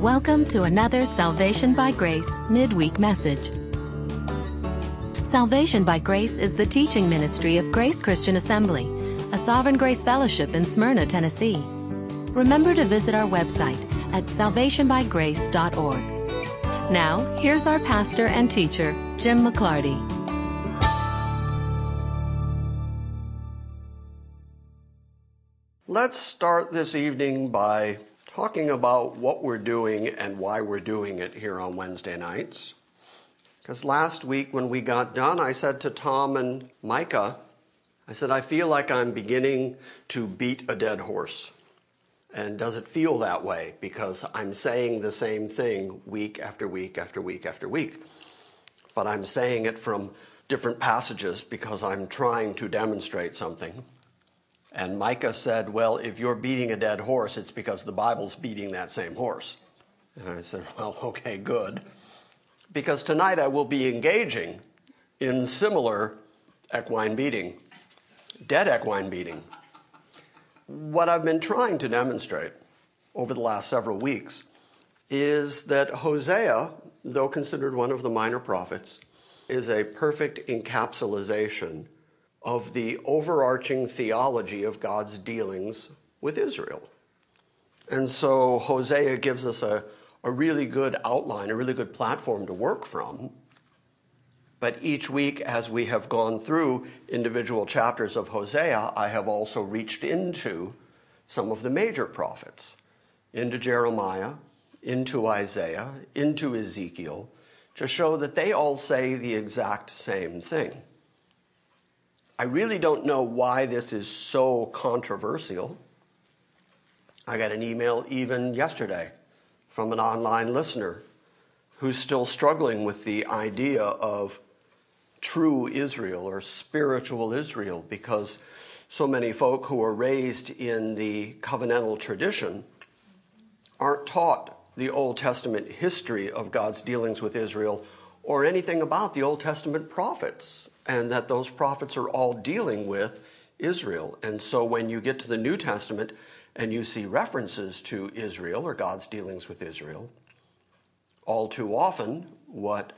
Welcome to another Salvation by Grace midweek message. Salvation by Grace is the teaching ministry of Grace Christian Assembly, a Sovereign Grace Fellowship in Smyrna, Tennessee. Remember to visit our website at salvationbygrace.org. Now, here's our pastor and teacher, Jim McLarty. Let's start this evening by talking about what we're doing and why we're doing it here on Wednesday nights. Because last week when we got done, I said to Tom and Micah, I said, I feel like I'm beginning to beat a dead horse. And does it feel that way? Because I'm saying the same thing week after week after week after week. But I'm saying it from different passages because I'm trying to demonstrate something. And Micah said, well, if you're beating a dead horse, it's because the Bible's beating that same horse. And I said, well, okay, good. Because tonight I will be engaging in similar equine beating. Dead equine beating. What I've been trying to demonstrate over the last several weeks is that Hosea, though considered one of the minor prophets, is a perfect encapsulation of the overarching theology of God's dealings with Israel. And so Hosea gives us a really good outline, a really good platform to work from. But each week as we have gone through individual chapters of Hosea, I have also reached into some of the major prophets, into Jeremiah, into Isaiah, into Ezekiel, to show that they all say the exact same thing. I really don't know why this is so controversial. I got an email even yesterday from an online listener who's still struggling with the idea of true Israel or spiritual Israel, because so many folk who are raised in the covenantal tradition aren't taught the Old Testament history of God's dealings with Israel or anything about the Old Testament prophets, and that those prophets are all dealing with Israel. And so when you get to the New Testament and you see references to Israel or God's dealings with Israel, all too often what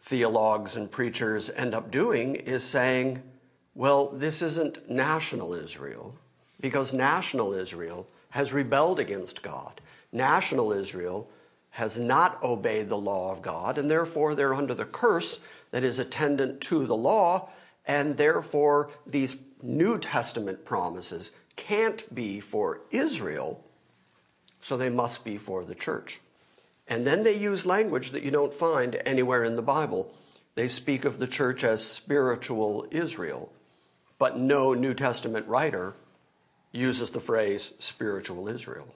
theologues and preachers end up doing is saying, well, this isn't national Israel, because national Israel has rebelled against God. National Israel has not obeyed the law of God, and therefore they're under the curse that is attendant to the law, and therefore these New Testament promises can't be for Israel, so they must be for the church. And then they use language that you don't find anywhere in the Bible. They speak of the church as spiritual Israel, but no New Testament writer uses the phrase spiritual Israel.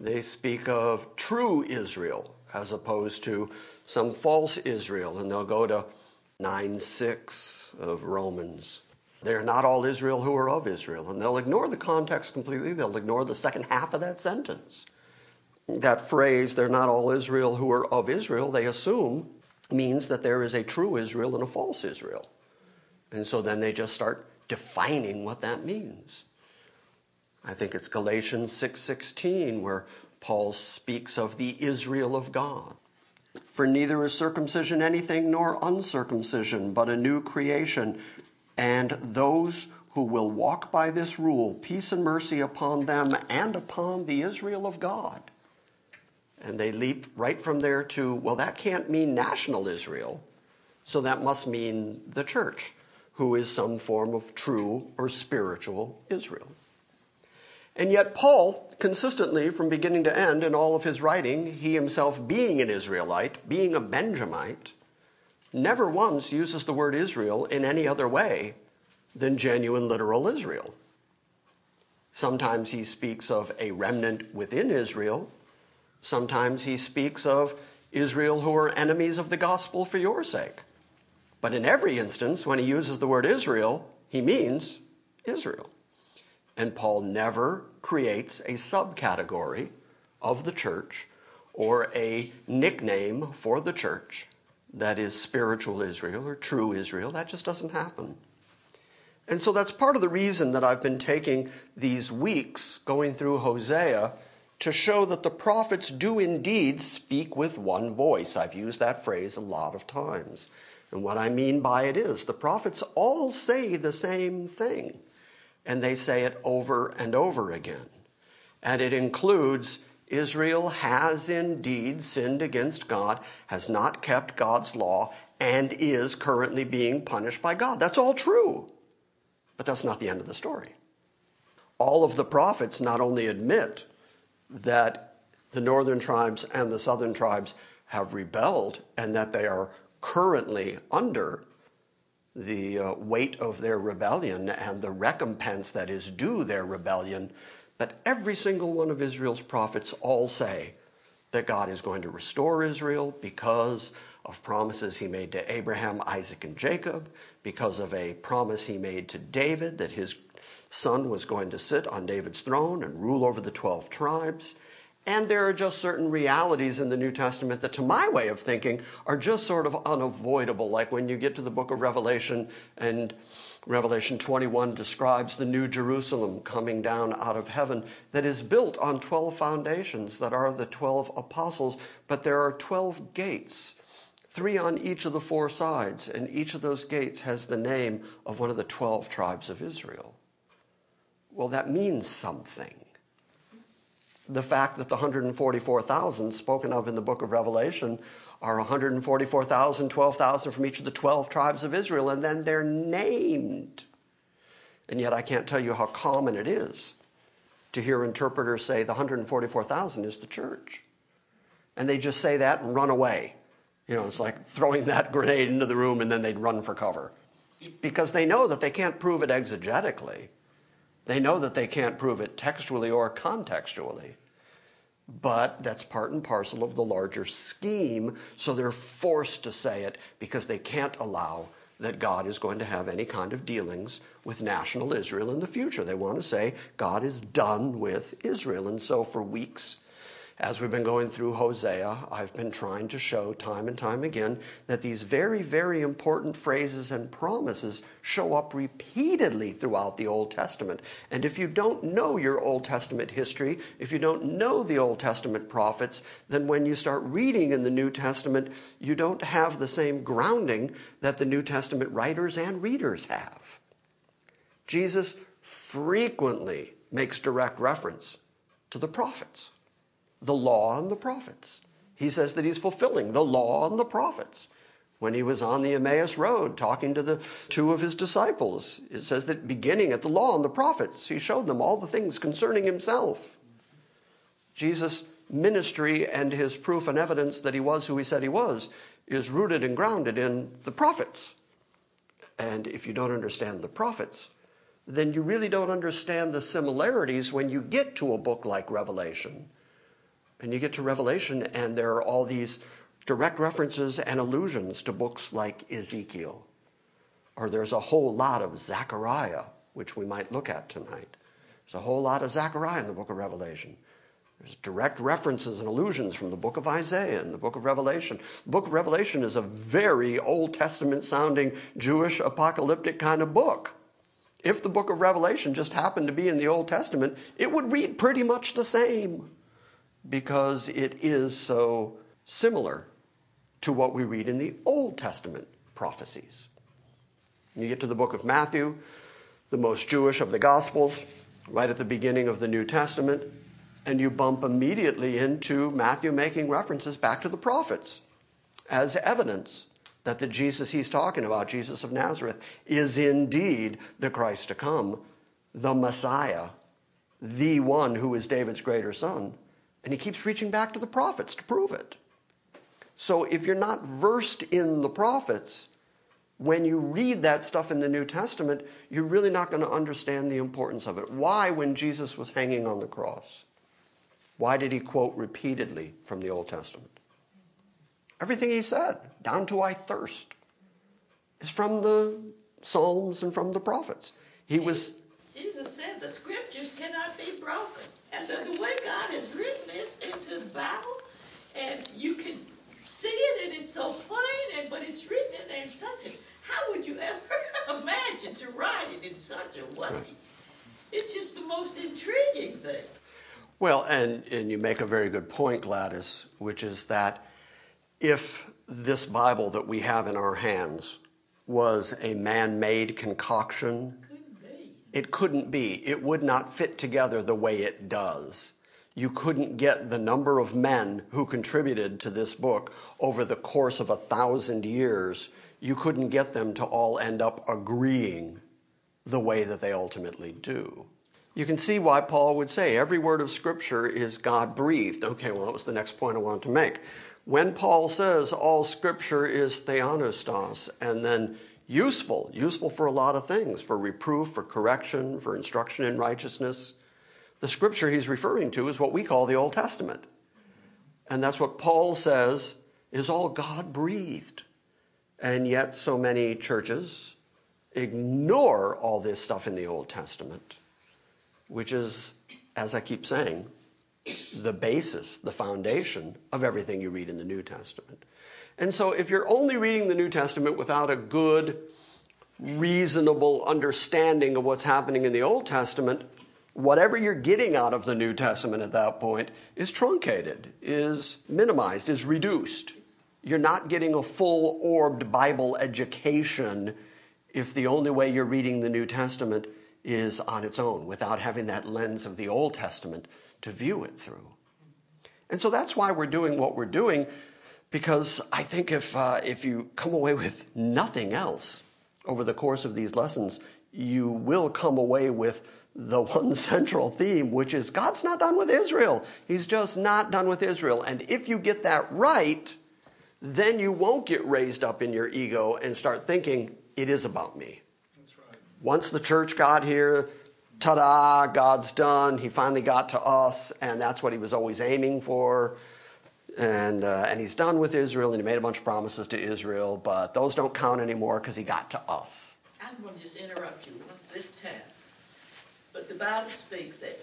They speak of true Israel as opposed to some false Israel, and they'll go to 9:6 of Romans. They're not all Israel who are of Israel, and they'll ignore the context completely. They'll ignore the second half of that sentence. That phrase, they're not all Israel who are of Israel, they assume means that there is a true Israel and a false Israel. And so then they just start defining what that means. I think it's Galatians 6:16 where Paul speaks of the Israel of God. For neither is circumcision anything nor uncircumcision, but a new creation. And those who will walk by this rule, peace and mercy upon them and upon the Israel of God. And they leap right from there to, well, that can't mean national Israel, so that must mean the church, who is some form of true or spiritual Israel. And yet Paul, consistently from beginning to end in all of his writing, he himself being an Israelite, being a Benjamite, never once uses the word Israel in any other way than genuine literal Israel. Sometimes he speaks of a remnant within Israel. Sometimes he speaks of Israel who are enemies of the gospel for your sake. But in every instance, when he uses the word Israel, he means Israel. And Paul never creates a subcategory of the church or a nickname for the church that is spiritual Israel or true Israel. That just doesn't happen. And so that's part of the reason that I've been taking these weeks going through Hosea to show that the prophets do indeed speak with one voice. I've used that phrase a lot of times. And what I mean by it is the prophets all say the same thing, and they say it over and over again. And it includes Israel has indeed sinned against God, has not kept God's law, and is currently being punished by God. That's all true. But that's not the end of the story. All of the prophets not only admit that the northern tribes and the southern tribes have rebelled and that they are currently under the weight of their rebellion and the recompense that is due their rebellion, but every single one of Israel's prophets all say that God is going to restore Israel because of promises he made to Abraham, Isaac, and Jacob, because of a promise he made to David that his son was going to sit on David's throne and rule over the 12 tribes. And there are just certain realities in the New Testament that, to my way of thinking, are just sort of unavoidable, like when you get to the book of Revelation, and Revelation 21 describes the New Jerusalem coming down out of heaven that is built on 12 foundations that are the 12 apostles, but there are 12 gates, 3 on each of the 4 sides, and each of those gates has the name of one of the 12 tribes of Israel. Well, that means something. The fact that the 144,000 spoken of in the book of Revelation are 144,000, 12,000 from each of the 12 tribes of Israel, and then they're named. And yet I can't tell you how common it is to hear interpreters say the 144,000 is the church. And they just say that and run away. You know, it's like throwing that grenade into the room and then they'd run for cover. Because they know that they can't prove it exegetically. They know that they can't prove it textually or contextually, but that's part and parcel of the larger scheme, so they're forced to say it because they can't allow that God is going to have any kind of dealings with national Israel in the future. They want to say God is done with Israel. And so for weeks, as we've been going through Hosea, I've been trying to show time and time again that these very, very important phrases and promises show up repeatedly throughout the Old Testament. And if you don't know your Old Testament history, if you don't know the Old Testament prophets, then when you start reading in the New Testament, you don't have the same grounding that the New Testament writers and readers have. Jesus frequently makes direct reference to the prophets. The law and the prophets. He says that he's fulfilling the law and the prophets. When he was on the Emmaus Road talking to the 2 of his disciples, it says that beginning at the law and the prophets, he showed them all the things concerning himself. Jesus' ministry and his proof and evidence that he was who he said he was is rooted and grounded in the prophets. And if you don't understand the prophets, then you really don't understand the similarities when you get to a book like Revelation. And you get to Revelation, and there are all these direct references and allusions to books like Ezekiel. Or there's a whole lot of Zechariah, which we might look at tonight. There's a whole lot of Zechariah in the book of Revelation. There's direct references and allusions from the book of Isaiah and the book of Revelation. The book of Revelation is a very Old Testament-sounding Jewish apocalyptic kind of book. If the book of Revelation just happened to be in the Old Testament, it would read pretty much the same, because it is so similar to what we read in the Old Testament prophecies. You get to the book of Matthew, the most Jewish of the Gospels, right at the beginning of the New Testament, and you bump immediately into Matthew making references back to the prophets as evidence that the Jesus he's talking about, Jesus of Nazareth, is indeed the Christ to come, the Messiah, the one who is David's greater son. And he keeps reaching back to the prophets to prove it. So if you're not versed in the prophets, when you read that stuff in the New Testament, you're really not going to understand the importance of it. Why, when Jesus was hanging on the cross, why did he quote repeatedly from the Old Testament? Everything he said, down to I thirst, is from the Psalms and from the prophets. Jesus said the scriptures cannot be broken. And the way God has written this into the Bible, and you can see it, and it's so plain, but it's written in there in such a... How would you ever imagine to write it in such a way? It's just the most intriguing thing. Well, and you make a very good point, Gladys, which is that if this Bible that we have in our hands was a man-made concoction, it couldn't be. It would not fit together the way it does. You couldn't get the number of men who contributed to this book over the course of 1,000 years. You couldn't get them to all end up agreeing the way that they ultimately do. You can see why Paul would say every word of Scripture is God-breathed. Okay, well, that was the next point I wanted to make. When Paul says all Scripture is theonostos and then useful for a lot of things, for reproof, for correction, for instruction in righteousness, the Scripture he's referring to is what we call the Old Testament. And that's what Paul says is all God-breathed. And yet so many churches ignore all this stuff in the Old Testament, which is, as I keep saying, the basis, the foundation of everything you read in the New Testament. And so if you're only reading the New Testament without a good, reasonable understanding of what's happening in the Old Testament, whatever you're getting out of the New Testament at that point is truncated, is minimized, is reduced. You're not getting a full-orbed Bible education if the only way you're reading the New Testament is on its own, without having that lens of the Old Testament to view it through. And so that's why we're doing what we're doing, because I think if you come away with nothing else over the course of these lessons, you will come away with the one central theme, which is God's not done with Israel. He's just not done with Israel. And if you get that right, then you won't get raised up in your ego and start thinking, it is about me. That's right. Once the church got here, ta-da, God's done. He finally got to us, and that's what he was always aiming for. And he's done with Israel, and he made a bunch of promises to Israel, but those don't count anymore because he got to us. I'm going to just interrupt you this time. But the Bible speaks that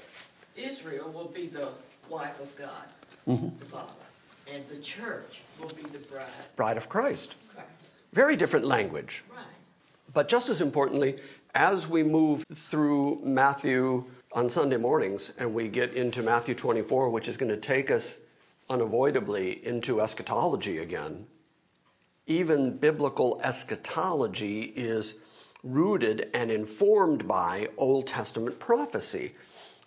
Israel will be the wife of God, the Father, and the church will be the bride. Bride of Christ. Very different language. Right. But just as importantly, as we move through Matthew on Sunday mornings and we get into Matthew 24, which is going to take us unavoidably into eschatology again, even biblical eschatology is rooted and informed by Old Testament prophecy.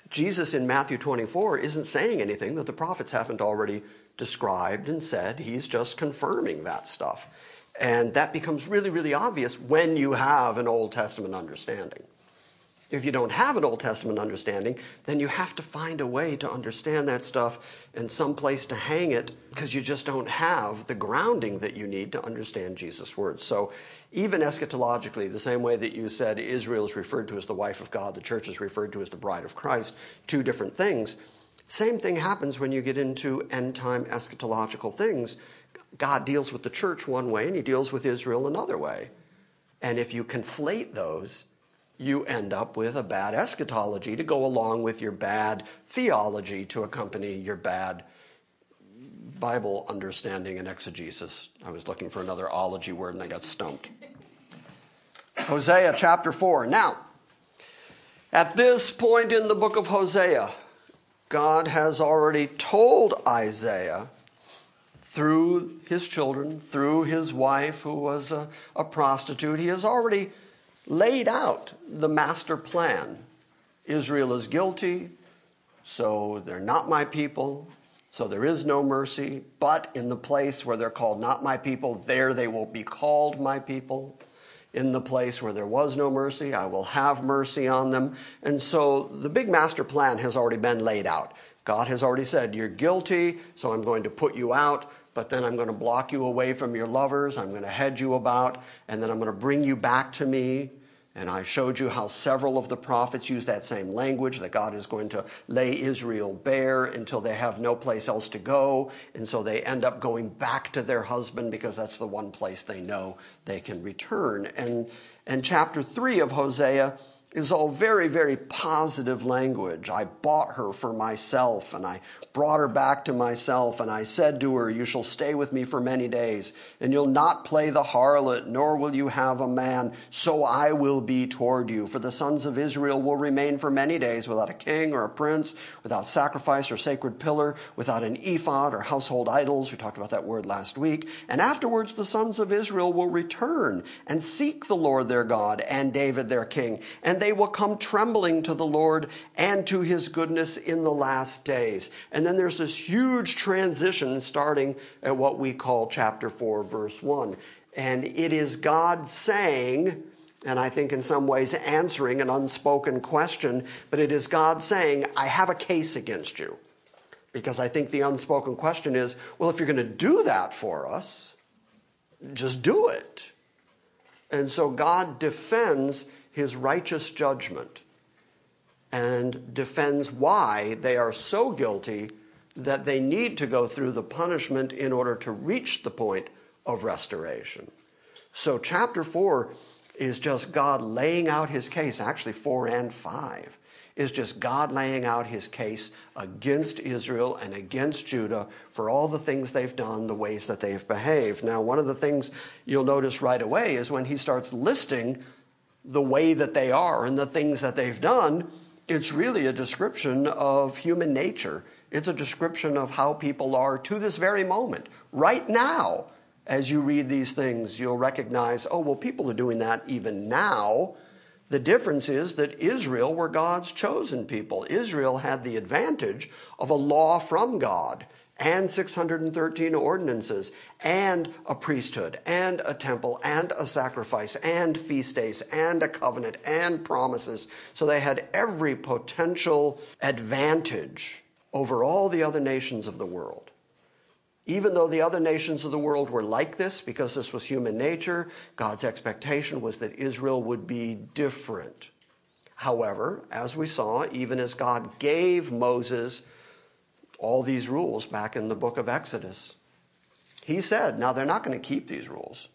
Jesus in Matthew 24 isn't saying anything that the prophets haven't already described and said. He's just confirming that stuff. And that becomes really, really obvious when you have an Old Testament understanding. If you don't have an Old Testament understanding, then you have to find a way to understand that stuff and some place to hang it, because you just don't have the grounding that you need to understand Jesus' words. So even eschatologically, the same way that you said Israel is referred to as the wife of God, the church is referred to as the bride of Christ, two different things, same thing happens when you get into end-time eschatological things. God deals with the church one way, and he deals with Israel another way. And if you conflate those, you end up with a bad eschatology to go along with your bad theology to accompany your bad Bible understanding and exegesis. I was looking for another ology word and I got stumped. Hosea chapter 4. Now, at this point in the book of Hosea, God has already told Isaiah through his children, through his wife who was a prostitute, he has already laid out the master plan. Israel is guilty, so they're not my people, so there is no mercy, but in the place where they're called not my people, there they will be called my people. In the place where there was no mercy, I will have mercy on them. And so the big master plan has already been laid out. God has already said, you're guilty, so I'm going to put you out, but then I'm going to block you away from your lovers, I'm going to head you about, and then I'm going to bring you back to me. And I showed you how several of the prophets use that same language, that God is going to lay Israel bare until they have no place else to go, and so they end up going back to their husband because that's the one place they know they can return. And chapter 3 of Hosea is all very, very positive language. I bought her for myself, and I brought her back to myself, and I said to her, you shall stay with me for many days, and you'll not play the harlot, nor will you have a man, so I will be toward you. For the sons of Israel will remain for many days without a king or a prince, without sacrifice or sacred pillar, without an ephod or household idols. We talked about that word last week. And afterwards the sons of Israel will return and seek the Lord their God and David their king, and they will come trembling to the Lord and to his goodness in the last days. And then there's this huge transition starting at what we call chapter 4, verse 1. And it is God saying, and I think in some ways answering an unspoken question, but it is God saying, I have a case against you. Because I think the unspoken question is, well, if you're going to do that for us, just do it. And so God defends his righteous judgment and defends why they are so guilty that they need to go through the punishment in order to reach the point of restoration. So chapter 4 is just God laying out his case. Actually, 4 and 5 is just God laying out his case against Israel and against Judah for all the things they've done, the ways that they've behaved. Now, one of the things you'll notice right away is when he starts listing the way that they are and the things that they've done, it's really a description of human nature. It's a description of how people are to this very moment. Right now, as you read these things, you'll recognize, oh, well, people are doing that even now. The difference is that Israel were God's chosen people. Israel had the advantage of a law from God, and 613 ordinances, and a priesthood, and a temple, and a sacrifice, and feast days, and a covenant, and promises. So they had every potential advantage over all the other nations of the world. Even though the other nations of the world were like this, because this was human nature, God's expectation was that Israel would be different. However, as we saw, even as God gave Moses all these rules back in the book of Exodus, he said, now they're not going to keep these rules.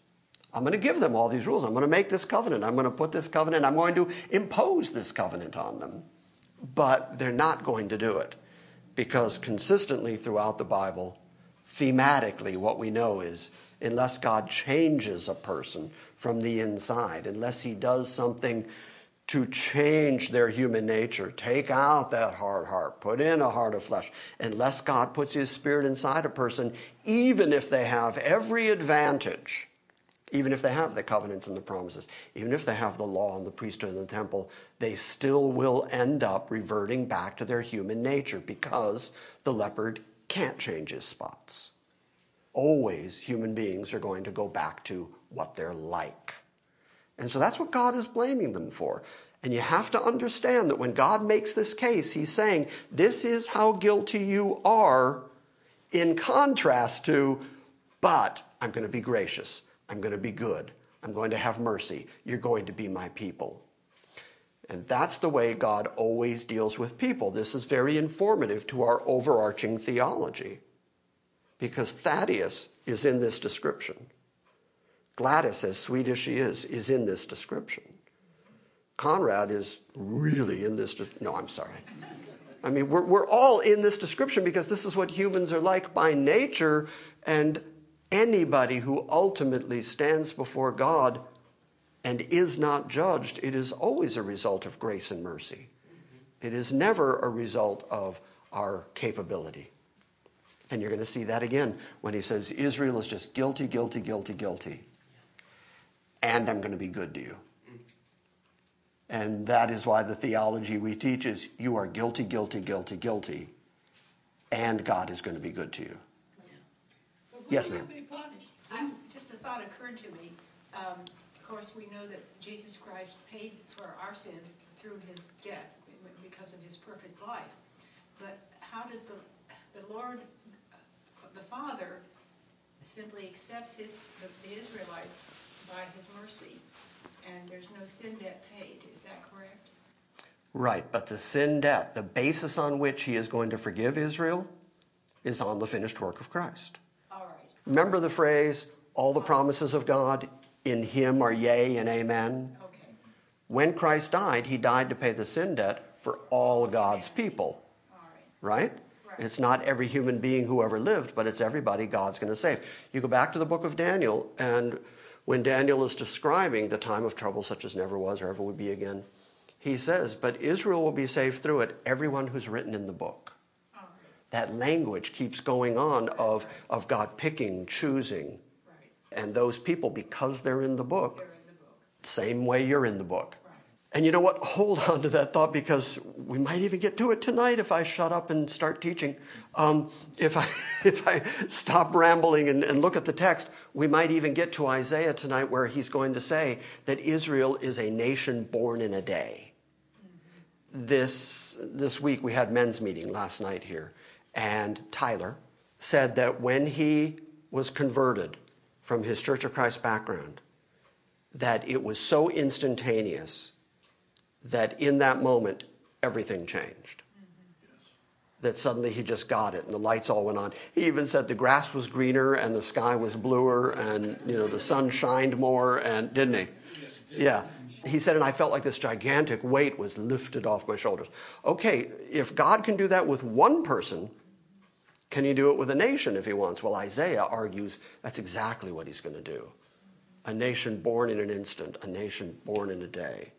I'm going to give them all these rules. I'm going to make this covenant. I'm going to put this covenant. I'm going to impose this covenant on them. But they're not going to do it, because consistently throughout the Bible, thematically, what we know is unless God changes a person from the inside, unless he does something to change their human nature, take out that hard heart, put in a heart of flesh, unless God puts his spirit inside a person, even if they have every advantage, even if they have the covenants and the promises, even if they have the law and the priesthood and the temple, they still will end up reverting back to their human nature, because the leopard can't change his spots. Always human beings are going to go back to what they're like. And so that's what God is blaming them for. And you have to understand that when God makes this case, he's saying, this is how guilty you are, in contrast to, but I'm going to be gracious. I'm going to be good. I'm going to have mercy. You're going to be my people. And that's the way God always deals with people. This is very informative to our overarching theology, because Thaddeus is in this description. Gladys, as sweet as she is in this description. Conrad is really in this I mean, we're all in this description, because this is what humans are like by nature, and anybody who ultimately stands before God and is not judged, it is always a result of grace and mercy. It is never a result of our capability. And you're going to see that again when he says Israel is just guilty, guilty, guilty, guilty. And I'm going to be good to you. And that is why the theology we teach is you are guilty, guilty, guilty, guilty, and God is going to be good to you. Yeah. Yes, ma'am. Just a thought occurred to me. Of course, we know that Jesus Christ paid for our sins through his death because of his perfect life. But how does the Lord, the Father, simply accepts the Israelites by his mercy, and there's no sin debt paid. Is that correct? Right, but the sin debt, the basis on which he is going to forgive Israel, is on the finished work of Christ. All right. Remember the phrase, all the promises of God in him are yea and amen? Okay. when Christ died, he died to pay the sin debt for all God's people, right? It's not every human being who ever lived, but it's everybody God's going to save. You go back to the book of Daniel, and when Daniel is describing the time of trouble such as never was or ever would be again, he says, but Israel will be saved through it, everyone who's written in the book. Right. That language keeps going on of God picking, choosing, and those people, because they're in the book, same way you're in the book. And you know what? Hold on to that thought, because we might even get to it tonight if I shut up and start teaching. If I stop rambling and look at the text, we might even get to Isaiah tonight, where he's going to say that Israel is a nation born in a day. This week we had men's meeting last night here, and Tyler said that when he was converted from his Church of Christ background, that it was so instantaneous that in that moment, everything changed. That suddenly he just got it, and the lights all went on. He even said the grass was greener, and the sky was bluer, and the sun shined more, and didn't he? Yes, it did. Yeah. He said, and I felt like this gigantic weight was lifted off my shoulders. Okay, if God can do that with one person, can he do it with a nation if he wants? Well, Isaiah argues that's exactly what he's going to do. A nation born in an instant, a nation born in a day.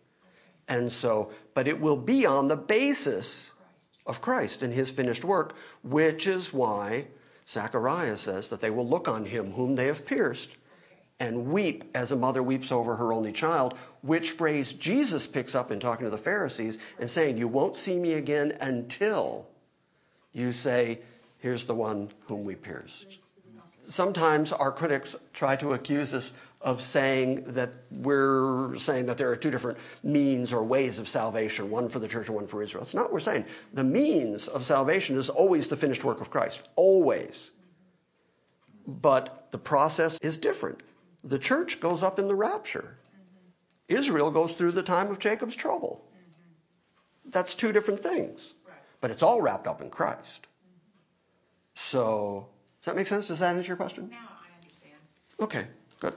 And so, but it will be on the basis of Christ and his finished work, which is why Zechariah says that they will look on him whom they have pierced and weep as a mother weeps over her only child, which phrase Jesus picks up in talking to the Pharisees and saying, you won't see me again until you say, here's the one whom we pierced. Sometimes our critics try to accuse us of saying that we're saying that there are two different means or ways of salvation, one for the church and one for Israel. It's not what we're saying. The means of salvation is always the finished work of Christ, always. But the process is different. The church goes up in the rapture. Israel goes through the time of Jacob's trouble. That's two different things. But it's all wrapped up in Christ. So, does that make sense? Does that answer your question? No, I understand. Okay, good.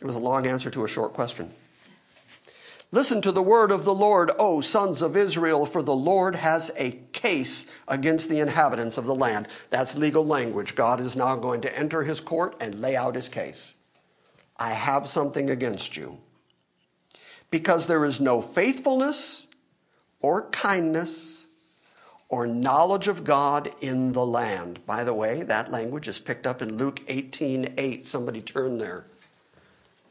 It was a long answer to a short question. Listen to the word of the Lord, O sons of Israel, for the Lord has a case against the inhabitants of the land. That's legal language. God is now going to enter his court and lay out his case. I have something against you. Because there is no faithfulness or kindness or knowledge of God in the land. By the way, that language is picked up in Luke 18:8. Somebody turn there.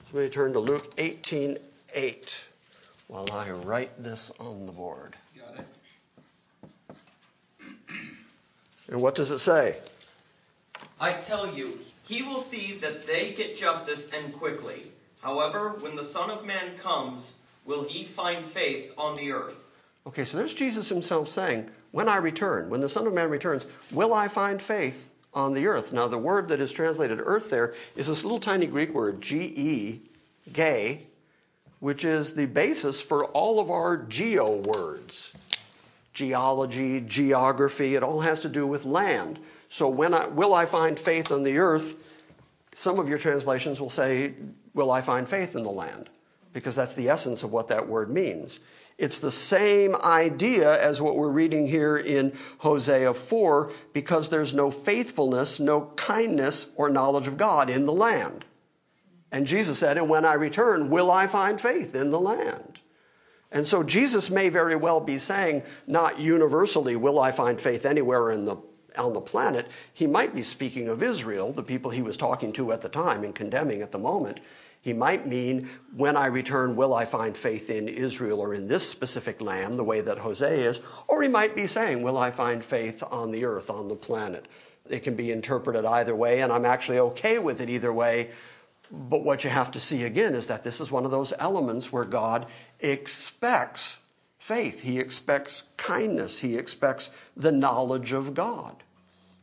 Somebody turn to Luke 18:8 while I write this on the board. Got it. And what does it say? I tell you, he will see that they get justice and quickly. However, when the Son of Man comes, will he find faith on the earth? Okay, so there's Jesus himself saying, when I return, when the Son of Man returns, will I find faith on the earth? Now, the word that is translated earth there is this little tiny Greek word, ge, gay, which is the basis for all of our geo words. Geology, geography, it all has to do with land. So will I find faith on the earth? Some of your translations will say, will I find faith in the land? Because that's the essence of what that word means. It's the same idea as what we're reading here in Hosea 4, because there's no faithfulness, no kindness, or knowledge of God in the land. And Jesus said, and when I return, will I find faith in the land? And so Jesus may very well be saying, not universally, will I find faith anywhere on the planet. He might be speaking of Israel, the people he was talking to at the time and condemning at the moment. He might mean, when I return, will I find faith in Israel or in this specific land, the way that Hosea is? Or he might be saying, will I find faith on the earth, on the planet? It can be interpreted either way, and I'm actually okay with it either way. But what you have to see again is that this is one of those elements where God expects faith. He expects kindness. He expects the knowledge of God.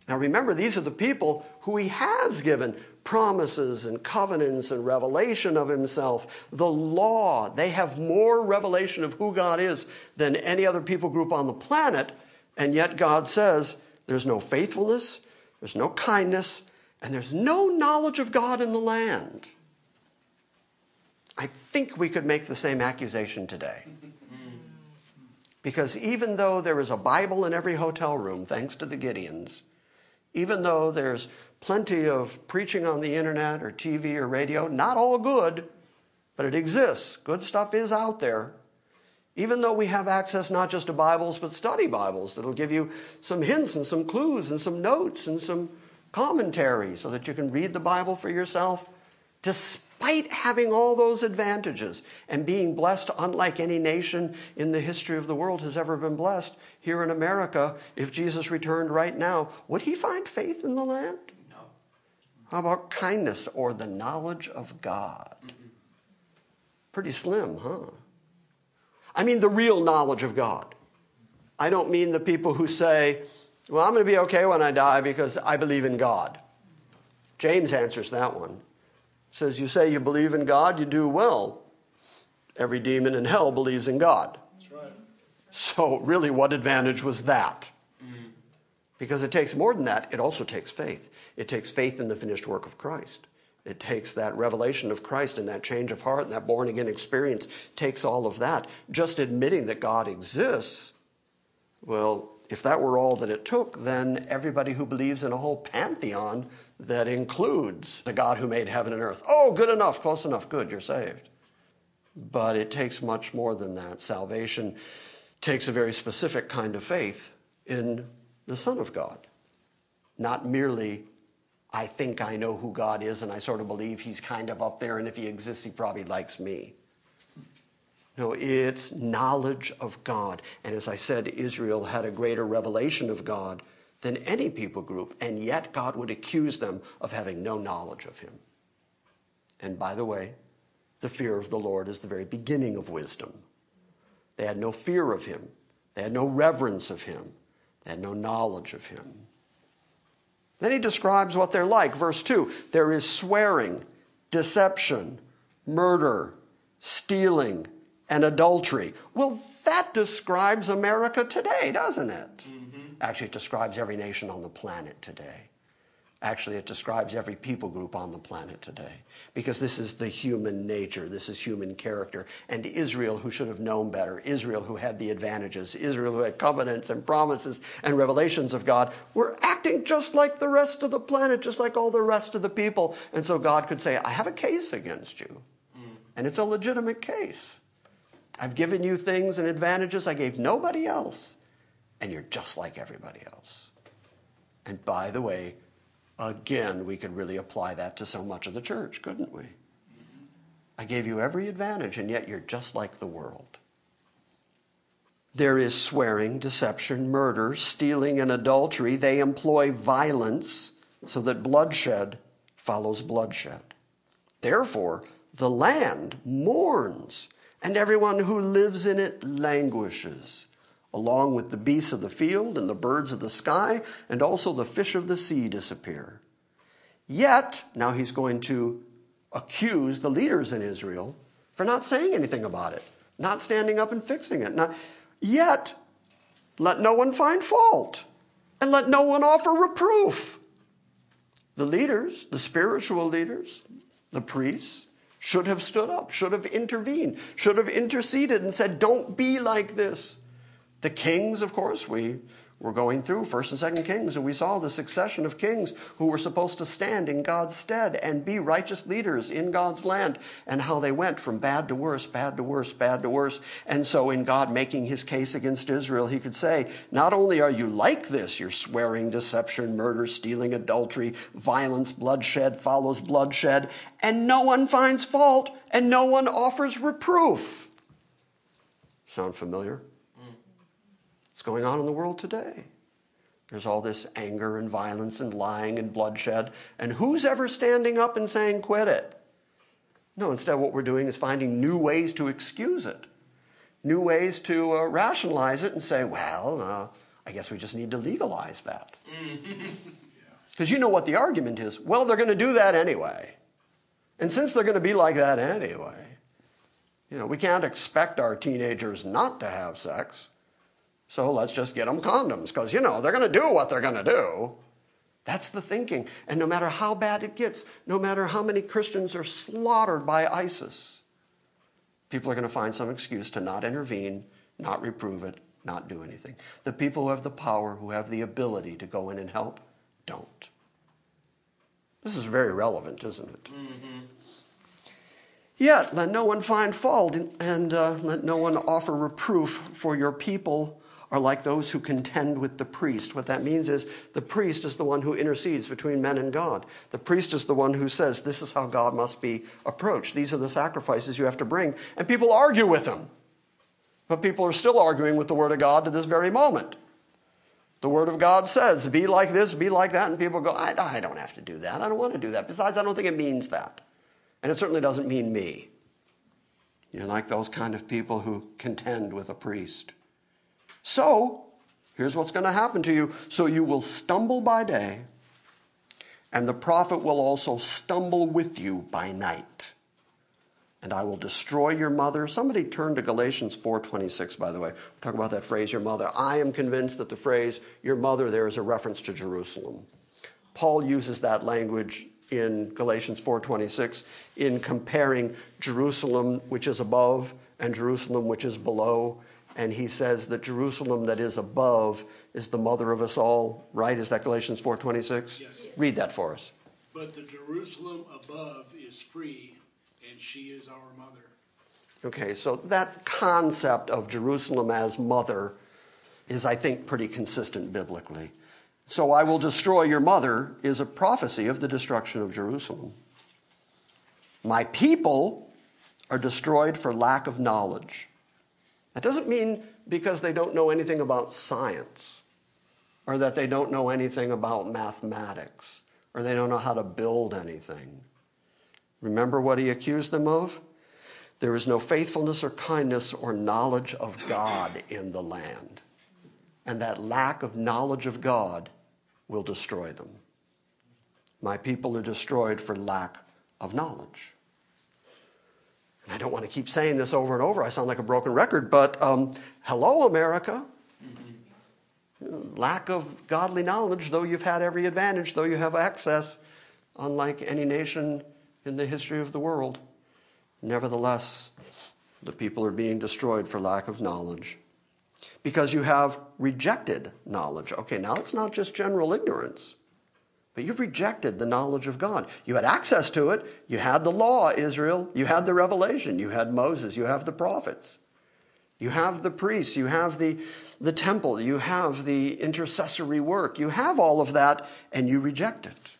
Now remember, these are the people who he has given promises and covenants and revelation of himself, the law. They have more revelation of who God is than any other people group on the planet, and yet God says there's no faithfulness, there's no kindness, and there's no knowledge of God in the land. I think we could make the same accusation today. Because even though there is a Bible in every hotel room, thanks to the Gideons, even though there's plenty of preaching on the internet or TV or radio, not all good, but it exists. Good stuff is out there. Even though we have access not just to Bibles, but study Bibles that'll give you some hints and some clues and some notes and some commentary so that you can read the Bible for yourself, despite having all those advantages and being blessed unlike any nation in the history of the world has ever been blessed, here in America, if Jesus returned right now, would he find faith in the land? No. How about kindness or the knowledge of God? Mm-hmm. Pretty slim, huh? I mean the real knowledge of God. I don't mean the people who say, well, I'm going to be okay when I die because I believe in God. James answers that one. Says, you say you believe in God, you do well. Every demon in hell believes in God. That's right. So really, what advantage was that? Mm-hmm. Because it takes more than that. It also takes faith. It takes faith in the finished work of Christ. It takes that revelation of Christ and that change of heart and that born-again experience. It takes all of that. Just admitting that God exists, well, if that were all that it took, then everybody who believes in a whole pantheon that includes the God who made heaven and earth. Oh, good enough, close enough, good, you're saved. But it takes much more than that. Salvation takes a very specific kind of faith in the Son of God. Not merely, I think I know who God is and I sort of believe he's kind of up there and if he exists, he probably likes me. No, it's knowledge of God. And as I said, Israel had a greater revelation of God than any people group, and yet God would accuse them of having no knowledge of him. And by the way, the fear of the Lord is the very beginning of wisdom. They had no fear of him. They had no reverence of him. They had no knowledge of him. Then he describes what they're like. Verse 2, there is swearing, deception, murder, stealing, and adultery. Well, that describes America today, doesn't it? Mm-hmm. Actually, it describes every nation on the planet today. Actually, it describes every people group on the planet today. Because this is the human nature. This is human character. And Israel, who should have known better, Israel, who had the advantages, Israel, who had covenants and promises and revelations of God, were acting just like the rest of the planet, just like all the rest of the people. And so God could say, I have a case against you. And it's a legitimate case. I've given you things and advantages I gave nobody else. And you're just like everybody else. And by the way, again, we could really apply that to so much of the church, couldn't we? Mm-hmm. I gave you every advantage, and yet you're just like the world. There is swearing, deception, murder, stealing, and adultery. They employ violence so that bloodshed follows bloodshed. Therefore, the land mourns, and everyone who lives in it languishes, along with the beasts of the field and the birds of the sky, and also the fish of the sea disappear. Yet, now he's going to accuse the leaders in Israel for not saying anything about it, not standing up and fixing it. Yet, let no one find fault, and let no one offer reproof. The leaders, the spiritual leaders, the priests, should have stood up, should have intervened, should have interceded and said, don't be like this. The kings, of course, we were going through 1st and 2nd Kings, and we saw the succession of kings who were supposed to stand in God's stead and be righteous leaders in God's land, and how they went from bad to worse, bad to worse, bad to worse. And so in God making his case against Israel, he could say, not only are you like this, you're swearing, deception, murder, stealing, adultery, violence, bloodshed follows bloodshed, and no one finds fault, and no one offers reproof. Sound familiar? It's going on in the world today. There's all this anger and violence and lying and bloodshed. And who's ever standing up and saying, quit it? No, instead what we're doing is finding new ways to excuse it, new ways to rationalize it and say, well, I guess we just need to legalize that. Because you know what the argument is. Well, they're going to do that anyway. And since they're going to be like that anyway, you know, we can't expect our teenagers not to have sex. So let's just get them condoms because, you know, they're going to do what they're going to do. That's the thinking. And no matter how bad it gets, no matter how many Christians are slaughtered by ISIS, People are going to find some excuse to not intervene, not reprove it, not do anything. The people who have the power, who have the ability to go in and help, don't. This is very relevant, isn't it? Mm-hmm. Yet let no one find fault, and let no one offer reproof, for your people are like those who contend with the priest. What that means is the priest is the one who intercedes between men and God. The priest is the one who says, this is how God must be approached. These are the sacrifices you have to bring. And people argue with him. But people are still arguing with the Word of God to this very moment. The Word of God says, be like this, be like that. And people go, I don't have to do that. I don't want to do that. Besides, I don't think it means that. And it certainly doesn't mean me. You're like those kind of people who contend with a priest. So, here's what's going to happen to you. So you will stumble by day, and the prophet will also stumble with you by night. And I will destroy your mother. Somebody turn to Galatians 4:26, by the way. We'll talk about that phrase, your mother. I am convinced that the phrase, your mother, there is a reference to Jerusalem. Paul uses that language in Galatians 4:26 in comparing Jerusalem, which is above, and Jerusalem, which is below. And he says that Jerusalem that is above is the mother of us all, right? Is that Galatians 4:26? Yes. Read that for us. But the Jerusalem above is free, and she is our mother. Okay, so that concept of Jerusalem as mother is, I think, pretty consistent biblically. So I will destroy your mother is a prophecy of the destruction of Jerusalem. My people are destroyed for lack of knowledge. That doesn't mean because they don't know anything about science, or that they don't know anything about mathematics, or they don't know how to build anything. Remember what he accused them of? There is no faithfulness or kindness or knowledge of God in the land. And that lack of knowledge of God will destroy them. My people are destroyed for lack of knowledge. And I don't want to keep saying this over and over. I sound like a broken record, but hello, America. Mm-hmm. Lack of godly knowledge, though you've had every advantage, though you have access, unlike any nation in the history of the world. Nevertheless, the people are being destroyed for lack of knowledge because you have rejected knowledge. Okay, now it's not just general ignorance. But you've rejected the knowledge of God. You had access to it. You had the law, Israel. You had the revelation. You had Moses. You have the prophets. You have the priests. You have the temple. You have the intercessory work. You have all of that, and you reject it.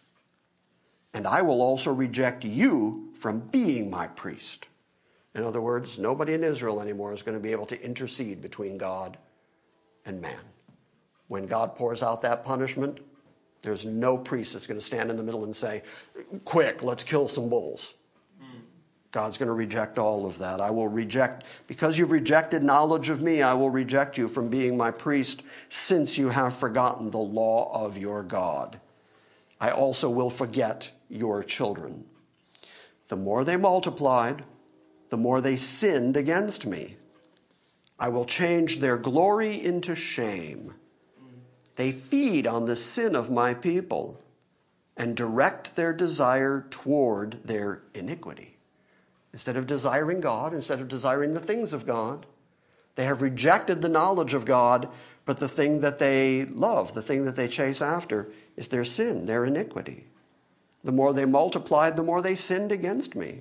And I will also reject you from being my priest. In other words, nobody in Israel anymore is going to be able to intercede between God and man. When God pours out that punishment, there's no priest that's going to stand in the middle and say, quick, let's kill some bulls. Mm. God's going to reject all of that. I will reject, because you've rejected knowledge of me, I will reject you from being my priest, since you have forgotten the law of your God. I also will forget your children. The more they multiplied, the more they sinned against me. I will change their glory into shame. They feed on the sin of my people and direct their desire toward their iniquity. Instead of desiring God, instead of desiring the things of God, they have rejected the knowledge of God, but the thing that they love, the thing that they chase after, is their sin, their iniquity. The more they multiplied, the more they sinned against me.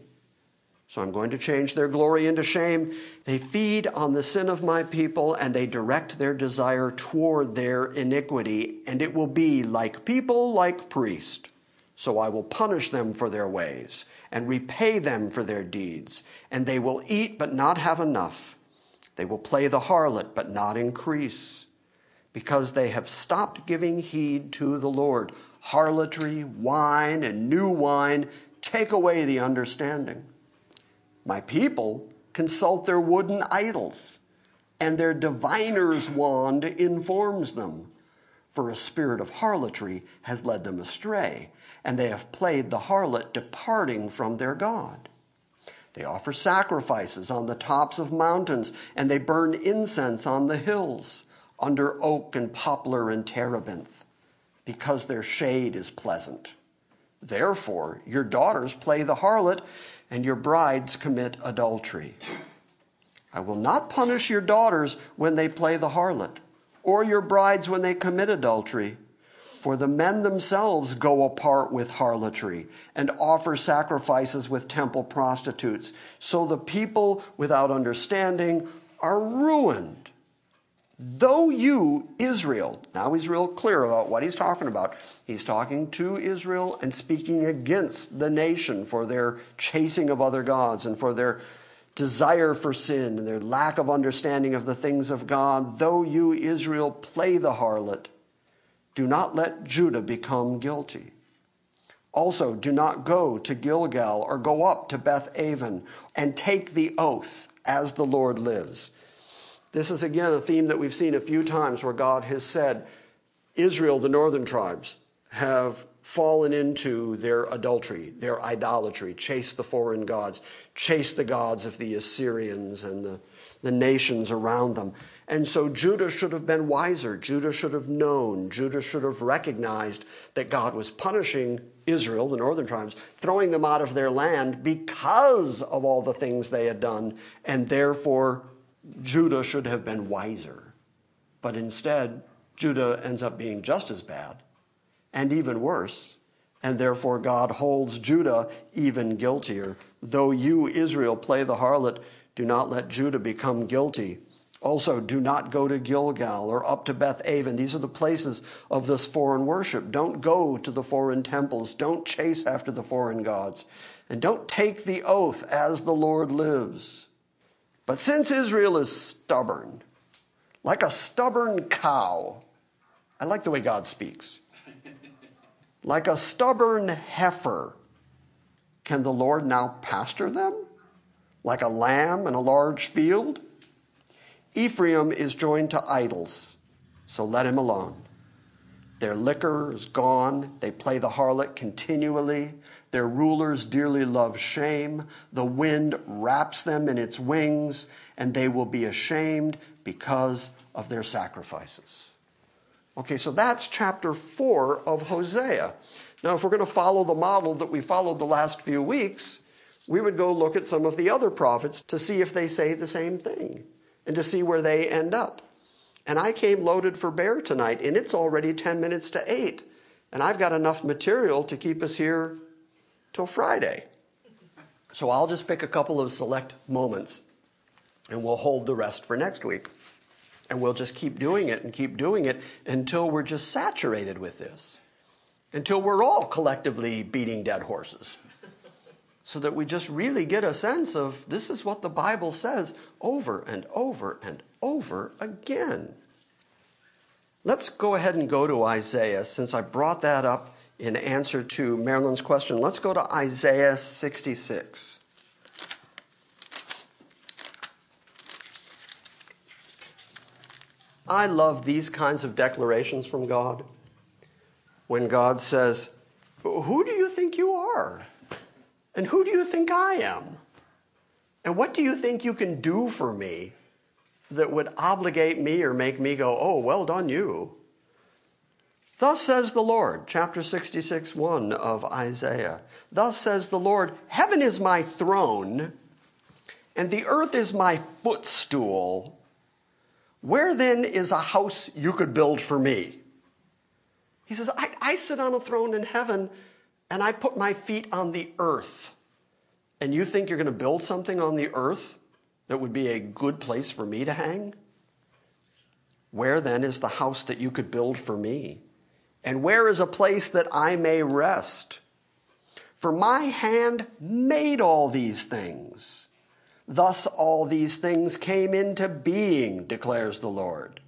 So I'm going to change their glory into shame. They feed on the sin of my people, and they direct their desire toward their iniquity, and it will be like people, like priest. So I will punish them for their ways and repay them for their deeds, and they will eat but not have enough. They will play the harlot but not increase, because they have stopped giving heed to the Lord. Harlotry, wine, and new wine take away the understanding. My people consult their wooden idols, and their diviner's wand informs them. For a spirit of harlotry has led them astray, and they have played the harlot, departing from their God. They offer sacrifices on the tops of mountains, and they burn incense on the hills, under oak and poplar and terebinth, because their shade is pleasant. Therefore, your daughters play the harlot, and your brides commit adultery. I will not punish your daughters when they play the harlot, or your brides when they commit adultery. For the men themselves go apart with harlotry and offer sacrifices with temple prostitutes. So the people without understanding are ruined. Though you, Israel, now he's real clear about what he's talking about. He's talking to Israel and speaking against the nation for their chasing of other gods and for their desire for sin and their lack of understanding of the things of God. Though you, Israel, play the harlot, do not let Judah become guilty. Also, do not go to Gilgal or go up to Beth Aven and take the oath as the Lord lives. This is, again, a theme that we've seen a few times where God has said, Israel, the northern tribes, have fallen into their adultery, their idolatry, chased the foreign gods, chased the gods of the Assyrians and the nations around them. And so Judah should have been wiser. Judah should have known. Judah should have recognized that God was punishing Israel, the northern tribes, throwing them out of their land because of all the things they had done, and therefore Judah should have been wiser. But instead, Judah ends up being just as bad and even worse, and therefore God holds Judah even guiltier. Though you, Israel, play the harlot, do not let Judah become guilty. Also, do not go to Gilgal or up to Beth Aven. These are the places of this foreign worship. Don't go to the foreign temples. Don't chase after the foreign gods. And don't take the oath as the Lord lives. But since Israel is stubborn, like a stubborn cow, I like the way God speaks. Like a stubborn heifer, can the Lord now pasture them? Like a lamb in a large field? Ephraim is joined to idols, so let him alone. Their liquor is gone. They play the harlot continually. Their rulers dearly love shame. The wind wraps them in its wings, and they will be ashamed because of their sacrifices. Okay, so that's chapter 4 of Hosea. Now, if we're going to follow the model that we followed the last few weeks, we would go look at some of the other prophets to see if they say the same thing and to see where they end up. And I came loaded for bear tonight, and it's already 10 minutes to 8, and I've got enough material to keep us here till Friday. So I'll just pick a couple of select moments, and we'll hold the rest for next week. And we'll just keep doing it until we're just saturated with this, until we're all collectively beating dead horses, so that we just really get a sense of this is what the Bible says over and over and over again. Let's go ahead and go to Isaiah, since I brought that up in answer to Marilyn's question. Let's go to Isaiah 66. I love these kinds of declarations from God. When God says, who do you think you are? And who do you think I am? And what do you think you can do for me that would obligate me or make me go, oh, well done you? Thus says the Lord, chapter 66, 1 of Isaiah. Thus says the Lord, heaven is my throne, and the earth is my footstool. Where then is a house you could build for me? He says, I sit on a throne in heaven, and I put my feet on the earth. And you think you're going to build something on the earth that would be a good place for me to hang? Where then is the house that you could build for me? And where is a place that I may rest? For my hand made all these things. Thus all these things came into being, declares the Lord.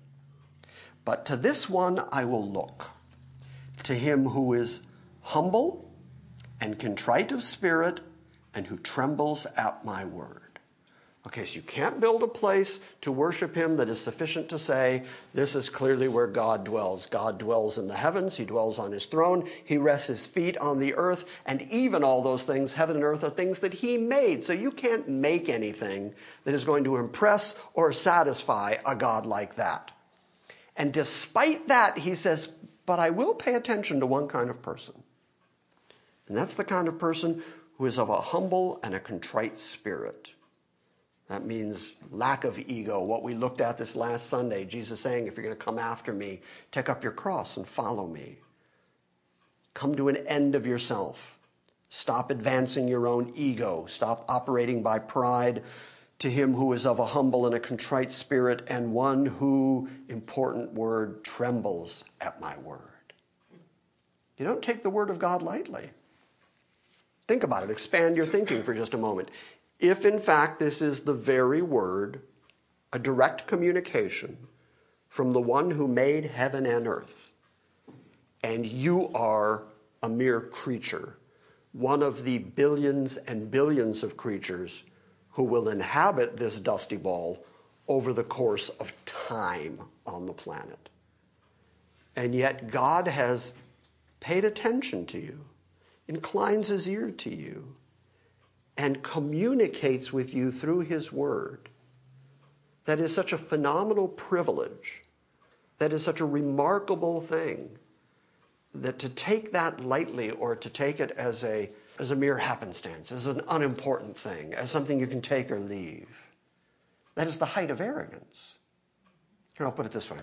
But to this one I will look, to him who is humble and contrite of spirit and who trembles at my word. Okay, so you can't build a place to worship him that is sufficient to say, this is clearly where God dwells. God dwells in the heavens. He dwells on his throne. He rests his feet on the earth. And even all those things, heaven and earth, are things that he made. So you can't make anything that is going to impress or satisfy a God like that. And despite that, he says, but I will pay attention to one kind of person. And that's the kind of person who is of a humble and a contrite spirit. That means lack of ego. What we looked at this last Sunday, Jesus saying, if you're going to come after me, take up your cross and follow me. Come to an end of yourself. Stop advancing your own ego. Stop operating by pride. To him who is of a humble and a contrite spirit, and one who, important word, trembles at my word. You don't take the word of God lightly. Think about it. Expand your thinking for just a moment. If, in fact, this is the very word, a direct communication from the one who made heaven and earth, and you are a mere creature, one of the billions and billions of creatures who will inhabit this dusty ball over the course of time on the planet. And yet God has paid attention to you, inclines his ear to you, and communicates with you through his word. That is such a phenomenal privilege. That is such a remarkable thing, that to take that lightly or to take it as a mere happenstance, as an unimportant thing, as something you can take or leave. That is the height of arrogance. Here, I'll put it this way.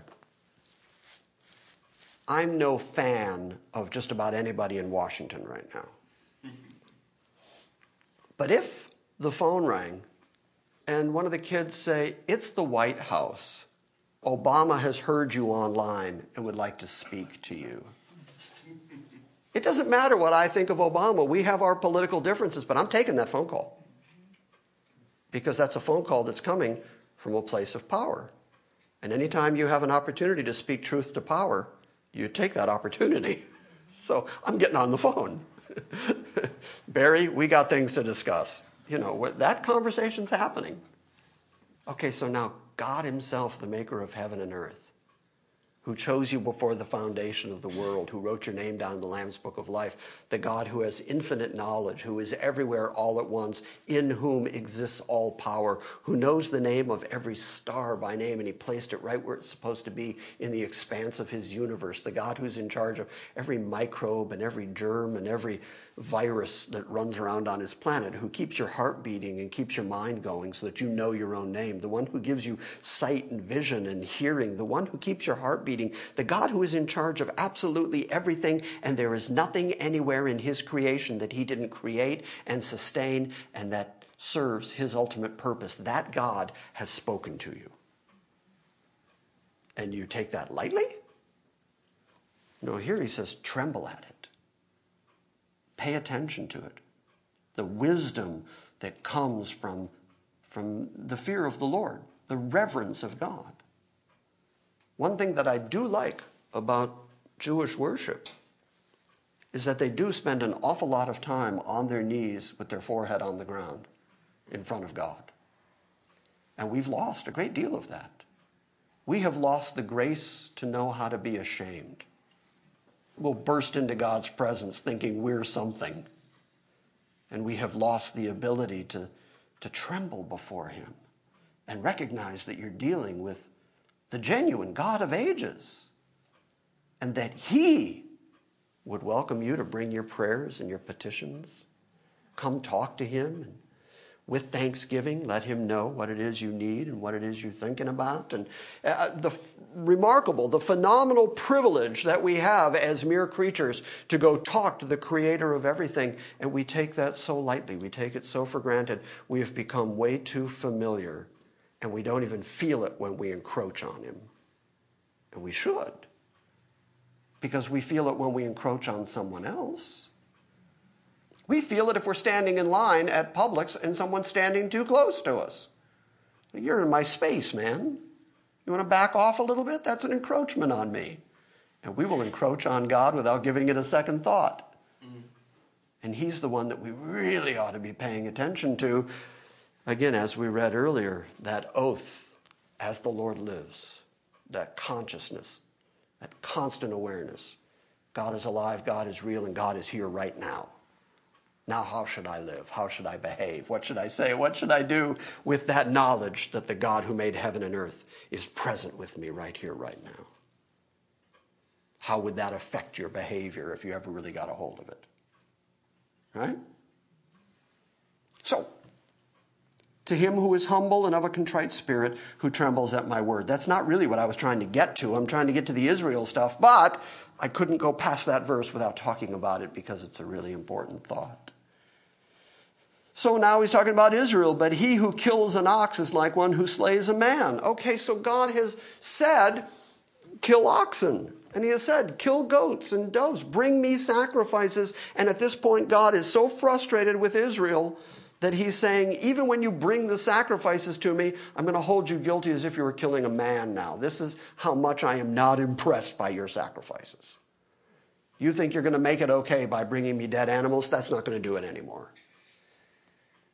I'm no fan of just about anybody in Washington right now. But if the phone rang and one of the kids say, it's the White House, Obama has heard you online and would like to speak to you. It doesn't matter what I think of Obama. We have our political differences, but I'm taking that phone call because that's a phone call that's coming from a place of power. And anytime you have an opportunity to speak truth to power, you take that opportunity. So I'm getting on the phone. Barry, we got things to discuss. You know, that conversation's happening. Okay, so now God himself, the maker of heaven and earth, who chose you before the foundation of the world, who wrote your name down in the Lamb's Book of Life, the God who has infinite knowledge, who is everywhere all at once, in whom exists all power, who knows the name of every star by name, and he placed it right where it's supposed to be in the expanse of his universe, the God who's in charge of every microbe and every germ and every virus that runs around on his planet, who keeps your heart beating and keeps your mind going so that you know your own name, the one who gives you sight and vision and hearing, the one who keeps your heart beating, the God who is in charge of absolutely everything, and there is nothing anywhere in his creation that he didn't create and sustain and that serves his ultimate purpose. That God has spoken to you. And you take that lightly? No, here he says, tremble at it. Pay attention to it. The wisdom that comes from the fear of the Lord, the reverence of God. One thing that I do like about Jewish worship is that they do spend an awful lot of time on their knees with their forehead on the ground in front of God. And we've lost a great deal of that. We have lost the grace to know how to be ashamed. We'll burst into God's presence thinking we're something. And we have lost the ability to tremble before him and recognize that you're dealing with the genuine God of ages, and that he would welcome you to bring your prayers and your petitions. Come talk to him, and with thanksgiving, let him know what it is you need and what it is you're thinking about. And the phenomenal privilege that we have as mere creatures to go talk to the creator of everything, and we take that so lightly. We take it so for granted. We have become way too familiar. And we don't even feel it when we encroach on him. And we should. Because we feel it when we encroach on someone else. We feel it if we're standing in line at Publix and someone's standing too close to us. You're in my space, man. You want to back off a little bit? That's an encroachment on me. And we will encroach on God without giving it a second thought. And he's the one that we really ought to be paying attention to. Again, as we read earlier, that oath, as the Lord lives, that consciousness, that constant awareness, God is alive, God is real, and God is here right now. Now how should I live? How should I behave? What should I say? What should I do with that knowledge that the God who made heaven and earth is present with me right here, right now? How would that affect your behavior if you ever really got a hold of it? Right? So, to him who is humble and of a contrite spirit, who trembles at my word. That's not really what I was trying to get to. I'm trying to get to the Israel stuff, but I couldn't go past that verse without talking about it because it's a really important thought. So now he's talking about Israel, but he who kills an ox is like one who slays a man. Okay, so God has said, kill oxen. And he has said, kill goats and doves. Bring me sacrifices. And at this point, God is so frustrated with Israel that he's saying, even when you bring the sacrifices to me, I'm going to hold you guilty as if you were killing a man now. This is how much I am not impressed by your sacrifices. You think you're going to make it okay by bringing me dead animals? That's not going to do it anymore.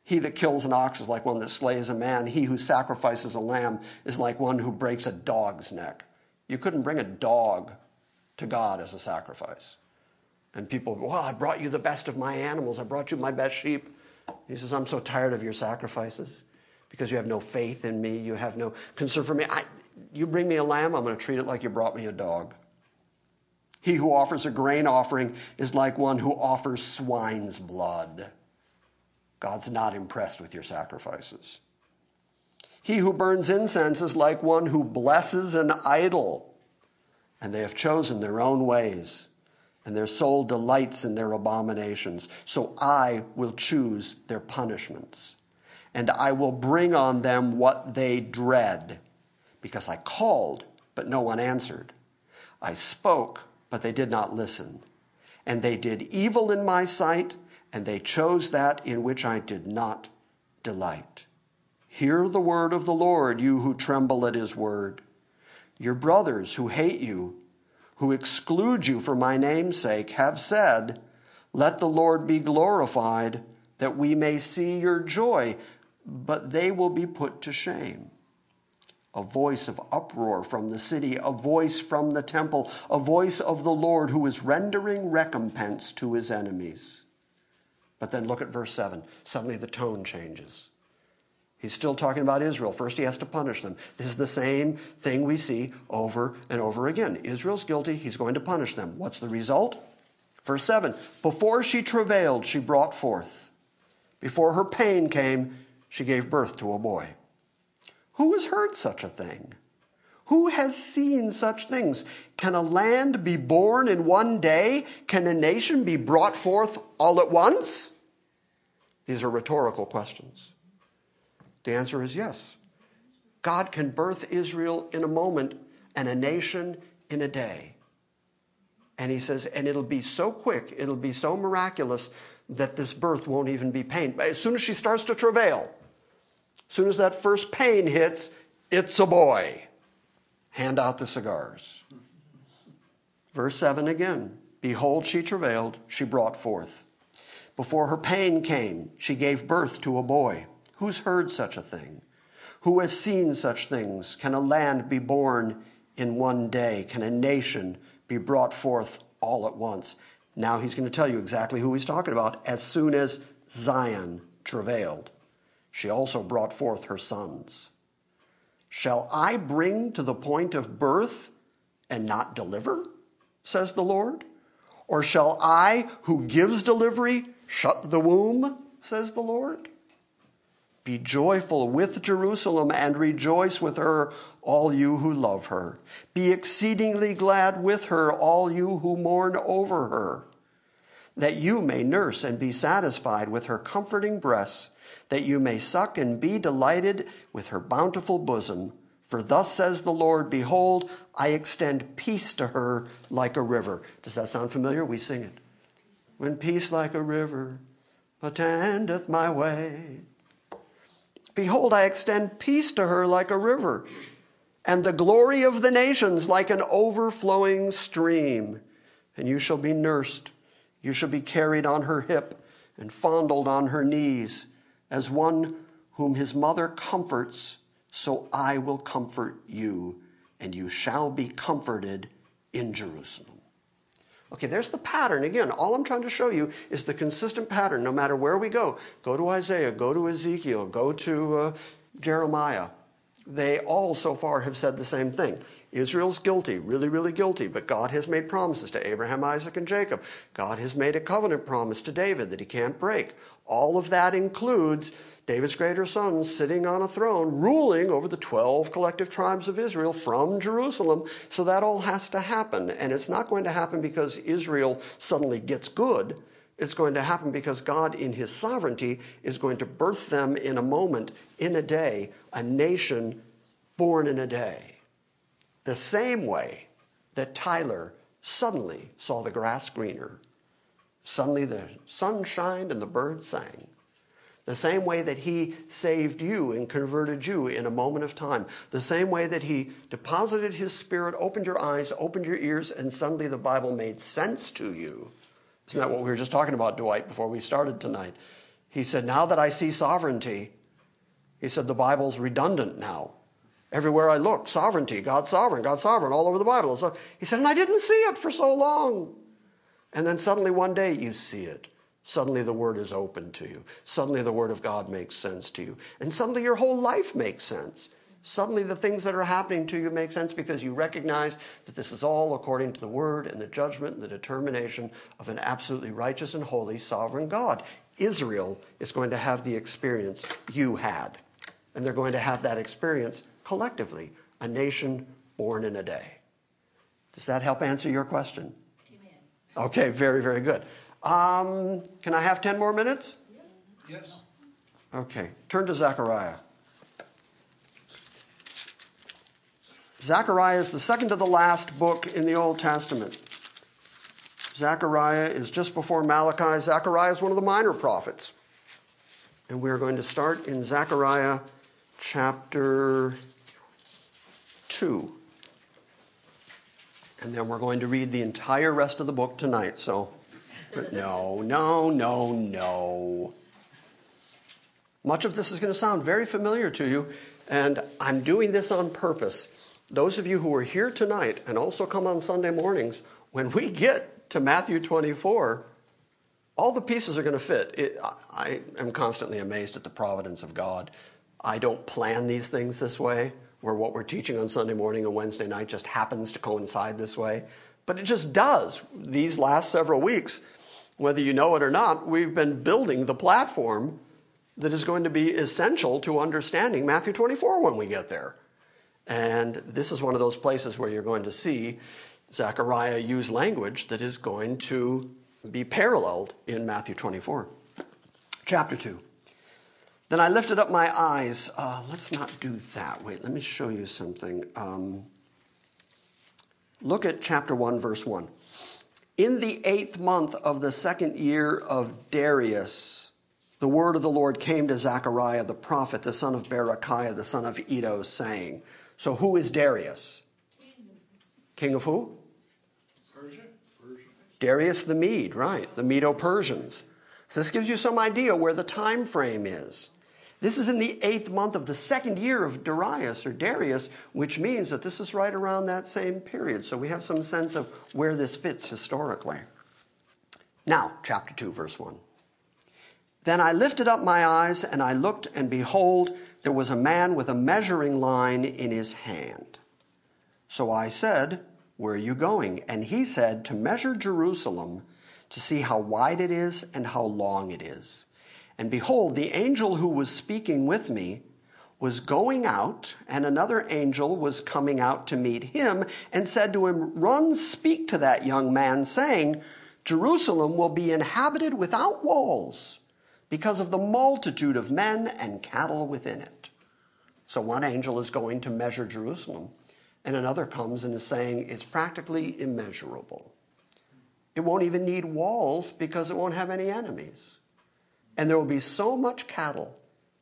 He that kills an ox is like one that slays a man. He who sacrifices a lamb is like one who breaks a dog's neck. You couldn't bring a dog to God as a sacrifice. And people, well, I brought you the best of my animals. I brought you my best sheep. He says, I'm so tired of your sacrifices because you have no faith in me. You have no concern for me. You bring me a lamb, I'm going to treat it like you brought me a dog. He who offers a grain offering is like one who offers swine's blood. God's not impressed with your sacrifices. He who burns incense is like one who blesses an idol, and they have chosen their own ways, and their soul delights in their abominations. So I will choose their punishments, and I will bring on them what they dread, because I called, but no one answered. I spoke, but they did not listen. And they did evil in my sight, and they chose that in which I did not delight. Hear the word of the Lord, you who tremble at his word. Your brothers who hate you, who exclude you for my name's sake, have said, let the Lord be glorified, that we may see your joy, but they will be put to shame. A voice of uproar from the city, a voice from the temple, a voice of the Lord who is rendering recompense to his enemies. But then look at verse 7. Suddenly the tone changes. He's still talking about Israel. First he has to punish them. This is the same thing we see over and over again. Israel's guilty. He's going to punish them. What's the result? Verse 7. Before she travailed, she brought forth. Before her pain came, she gave birth to a boy. Who has heard such a thing? Who has seen such things? Can a land be born in one day? Can a nation be brought forth all at once? These are rhetorical questions. The answer is yes. God can birth Israel in a moment and a nation in a day. And he says, and it'll be so quick, it'll be so miraculous that this birth won't even be pain. As soon as she starts to travail, as soon as that first pain hits, it's a boy. Hand out the cigars. Verse 7 again. Behold, she travailed, she brought forth. Before her pain came, she gave birth to a boy. Who's heard such a thing? Who has seen such things? Can a land be born in one day? Can a nation be brought forth all at once? Now he's going to tell you exactly who he's talking about. As soon as Zion travailed, she also brought forth her sons. Shall I bring to the point of birth and not deliver, says the Lord? Or shall I, who gives delivery, shut the womb, says the Lord? Be joyful with Jerusalem and rejoice with her, all you who love her. Be exceedingly glad with her, all you who mourn over her, that you may nurse and be satisfied with her comforting breasts, that you may suck and be delighted with her bountiful bosom. For thus says the Lord, behold, I extend peace to her like a river. Does that sound familiar? We sing it. When peace like a river attendeth my way. Behold, I extend peace to her like a river, and the glory of the nations like an overflowing stream. And you shall be nursed, you shall be carried on her hip and fondled on her knees. As one whom his mother comforts, so I will comfort you, and you shall be comforted in Jerusalem. Okay, there's the pattern. Again, all I'm trying to show you is the consistent pattern, no matter where we go. Go to Isaiah, go to Ezekiel, go to Jeremiah. They all so far have said the same thing. Israel's guilty, really, really guilty, but God has made promises to Abraham, Isaac, and Jacob. God has made a covenant promise to David that he can't break. All of that includes David's greater son sitting on a throne, ruling over the 12 collective tribes of Israel from Jerusalem. So that all has to happen, and it's not going to happen because Israel suddenly gets good. It's going to happen because God, in his sovereignty, is going to birth them in a moment, in a day, a nation born in a day. The same way that Tyler suddenly saw the grass greener, suddenly the sun shined and the birds sang. The same way that he saved you and converted you in a moment of time. The same way that he deposited his spirit, opened your eyes, opened your ears, and suddenly the Bible made sense to you. Isn't that what we were just talking about, Dwight, before we started tonight? He said, now that I see sovereignty, he said, the Bible's redundant now. Everywhere I look, sovereignty, God's sovereign, all over the Bible. So he said, and I didn't see it for so long. And then suddenly one day you see it. Suddenly the Word is open to you. Suddenly the Word of God makes sense to you. And suddenly your whole life makes sense. Suddenly the things that are happening to you make sense because you recognize that this is all according to the Word and the judgment and the determination of an absolutely righteous and holy sovereign God. Israel is going to have the experience you had. And they're going to have that experience collectively, a nation born in a day. Does that help answer your question? Amen. Okay, very, very good. Can I have 10 more minutes? Yes. Okay, turn to Zechariah. Zechariah is the second to the last book in the Old Testament. Zechariah is just before Malachi. Zechariah is one of the minor prophets. And we're going to start in Zechariah chapter 2. And then we're going to read the entire rest of the book tonight. So, but no. Much of this is going to sound very familiar to you, and I'm doing this on purpose. Those of you who are here tonight and also come on Sunday mornings, when we get to Matthew 24, all the pieces are going to fit. I am constantly amazed at the providence of God. I don't plan these things this way, where what we're teaching on Sunday morning and Wednesday night just happens to coincide this way. But it just does. These last several weeks, whether you know it or not, we've been building the platform that is going to be essential to understanding Matthew 24 when we get there. And this is one of those places where you're going to see Zechariah use language that is going to be paralleled in Matthew 24. Chapter 2. Then I lifted up my eyes. Let's not do that. Wait, let me show you something. Look at chapter 1, verse 1. In the 8th month of the 2nd year of Darius, the word of the Lord came to Zechariah the prophet, the son of Berechiah, the son of Iddo, saying, so who is Darius? King of who? Persia. Darius the Mede, right, the Medo-Persians. So this gives you some idea where the time frame is. This is in the 8th month of the 2nd year of Darius, which means that this is right around that same period. So we have some sense of where this fits historically. Now, chapter 2, verse 1. Then I lifted up my eyes, and I looked, and behold, there was a man with a measuring line in his hand. So I said, where are you going? And he said, to measure Jerusalem, to see how wide it is and how long it is. And behold, the angel who was speaking with me was going out, and another angel was coming out to meet him, and said to him, run, speak to that young man, saying, Jerusalem will be inhabited without walls, because of the multitude of men and cattle within it. So one angel is going to measure Jerusalem, and another comes and is saying it's practically immeasurable. It won't even need walls because it won't have any enemies. And there will be so much cattle,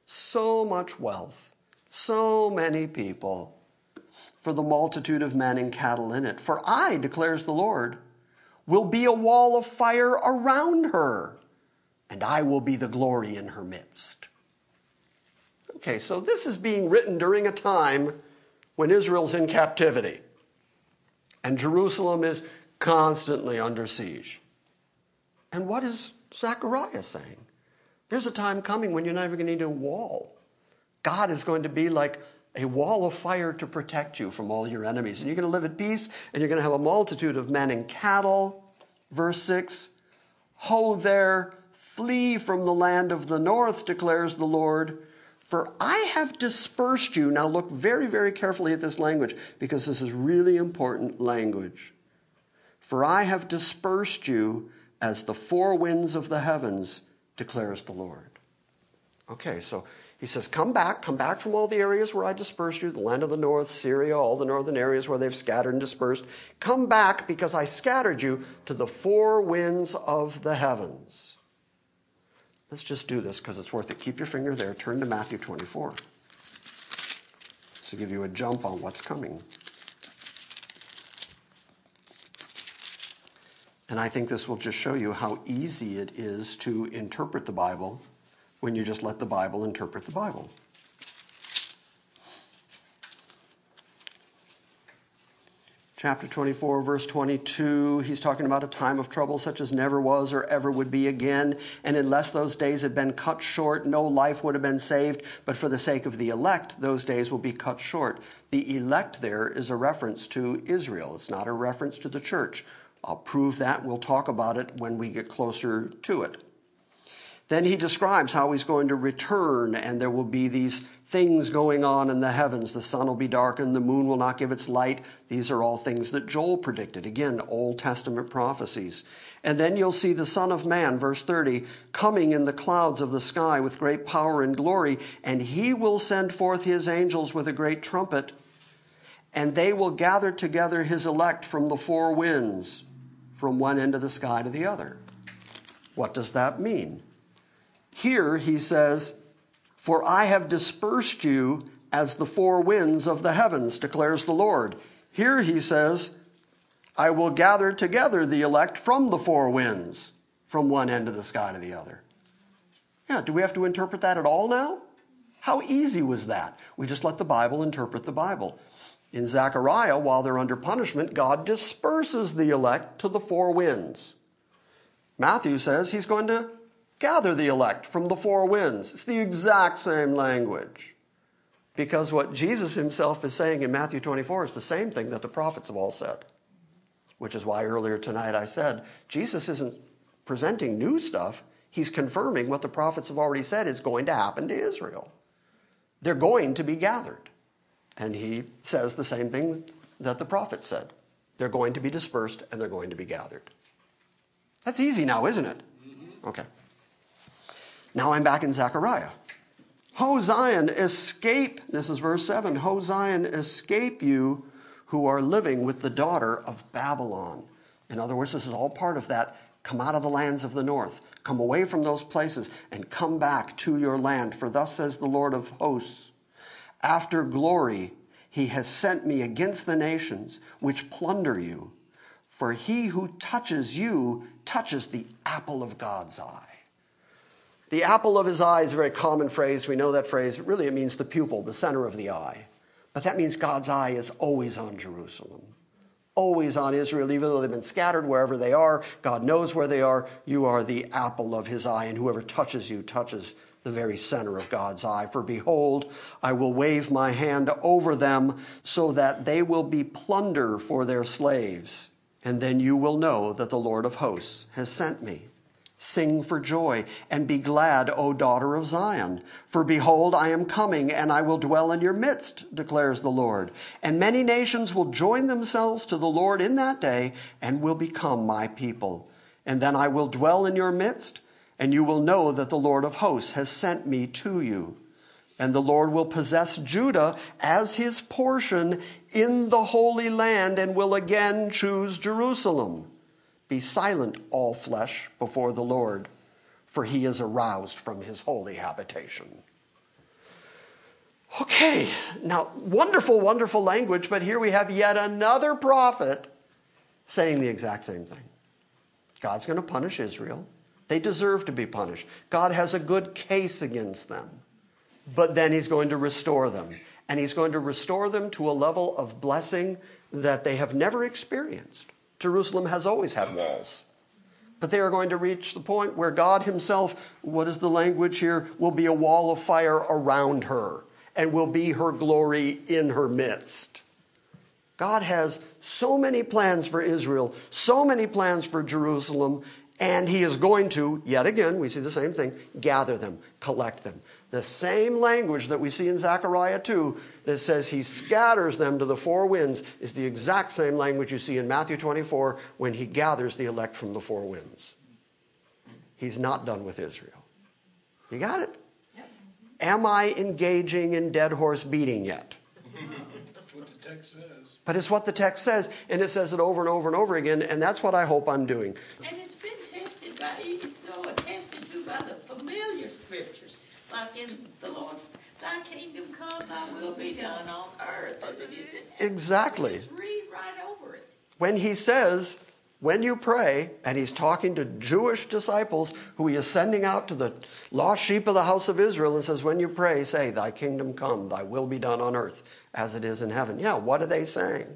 so much wealth, so many people, for the multitude of men and cattle in it. For I, declares the Lord, will be a wall of fire around her, and I will be the glory in her midst. Okay, so this is being written during a time when Israel's in captivity and Jerusalem is constantly under siege. And what is Zechariah saying? There's a time coming when you're not even going to need a wall. God is going to be like a wall of fire to protect you from all your enemies. And you're going to live at peace, and you're going to have a multitude of men and cattle. Verse 6, Ho there, flee from the land of the north, declares the Lord, for I have dispersed you. Now look very, very carefully at this language, because this is really important language. For I have dispersed you as the four winds of the heavens, declares the Lord. Okay, so he says, come back from all the areas where I dispersed you, the land of the north, Syria, all the northern areas where they've scattered and dispersed. Come back because I scattered you to the four winds of the heavens. Let's just do this because it's worth it. Keep your finger there. Turn to Matthew 24. This will give you a jump on what's coming. And I think this will just show you how easy it is to interpret the Bible when you just let the Bible interpret the Bible. Chapter 24, verse 22, he's talking about a time of trouble such as never was or ever would be again. And unless those days had been cut short, no life would have been saved. But for the sake of the elect, those days will be cut short. The elect there is a reference to Israel. It's not a reference to the church. I'll prove that. We'll talk about it when we get closer to it. Then he describes how he's going to return, and there will be these things going on in the heavens. The sun will be darkened, the moon will not give its light. These are all things that Joel predicted. Again, Old Testament prophecies. And then you'll see the Son of Man, verse 30, coming in the clouds of the sky with great power and glory, and he will send forth his angels with a great trumpet, and they will gather together his elect from the four winds, from one end of the sky to the other. What does that mean? Here he says, for I have dispersed you as the four winds of the heavens, declares the Lord. Here he says, I will gather together the elect from the four winds, from one end of the sky to the other. Yeah, do we have to interpret that at all now? How easy was that? We just let the Bible interpret the Bible. In Zechariah, while they're under punishment, God disperses the elect to the four winds. Matthew says he's going to gather the elect from the four winds. It's the exact same language. Because what Jesus himself is saying in Matthew 24 is the same thing that the prophets have all said. Which is why earlier tonight I said, Jesus isn't presenting new stuff. He's confirming what the prophets have already said is going to happen to Israel. They're going to be gathered. And he says the same thing that the prophets said. They're going to be dispersed and they're going to be gathered. That's easy now, isn't it? Okay. Now I'm back in Zechariah. Ho Zion, escape, this is verse 7, Ho Zion, escape you who are living with the daughter of Babylon. In other words, this is all part of that. Come out of the lands of the north. Come away from those places and come back to your land. For thus says the Lord of hosts, after glory he has sent me against the nations which plunder you. For he who touches you touches the apple of God's eye. The apple of his eye is a very common phrase. We know that phrase. Really, it means the pupil, the center of the eye. But that means God's eye is always on Jerusalem, always on Israel, even though they've been scattered wherever they are. God knows where they are. You are the apple of his eye, and whoever touches you touches the very center of God's eye. For behold, I will wave my hand over them so that they will be plunder for their slaves. And then you will know that the Lord of hosts has sent me. Sing for joy and be glad, O daughter of Zion. For behold, I am coming, and I will dwell in your midst, declares the Lord. And many nations will join themselves to the Lord in that day and will become my people. And then I will dwell in your midst, and you will know that the Lord of hosts has sent me to you. And the Lord will possess Judah as his portion in the Holy Land and will again choose Jerusalem. Be silent, all flesh, before the Lord, for he is aroused from his holy habitation. Okay, now, wonderful, wonderful language, but here we have yet another prophet saying the exact same thing. God's going to punish Israel. They deserve to be punished. God has a good case against them, but then he's going to restore them, and he's going to restore them to a level of blessing that they have never experienced. Jerusalem has always had walls. But they are going to reach the point where God himself, what is the language here, will be a wall of fire around her. and will be her glory in her midst. God has so many plans for Israel, so many plans for Jerusalem, and he is going to, yet again, we see the same thing, gather them, collect them. The same language that we see in Zechariah 2 that says he scatters them to the four winds is the exact same language you see in Matthew 24 when he gathers the elect from the four winds. He's not done with Israel. You got it? Yep. Am I engaging in dead horse beating yet? That's what the text says. But it's what the text says, and it says it over and over and over again, and that's what I hope I'm doing. And it's been tested by even so, attested to by the familiar scriptures. Like in the Lord, thy kingdom come, thy will be done on earth as it is in heaven. Exactly. Just read right over it. When he says, when you pray, and he's talking to Jewish disciples who he is sending out to the lost sheep of the house of Israel and says, when you pray, say, thy kingdom come, thy will be done on earth as it is in heaven. Yeah, what are they saying?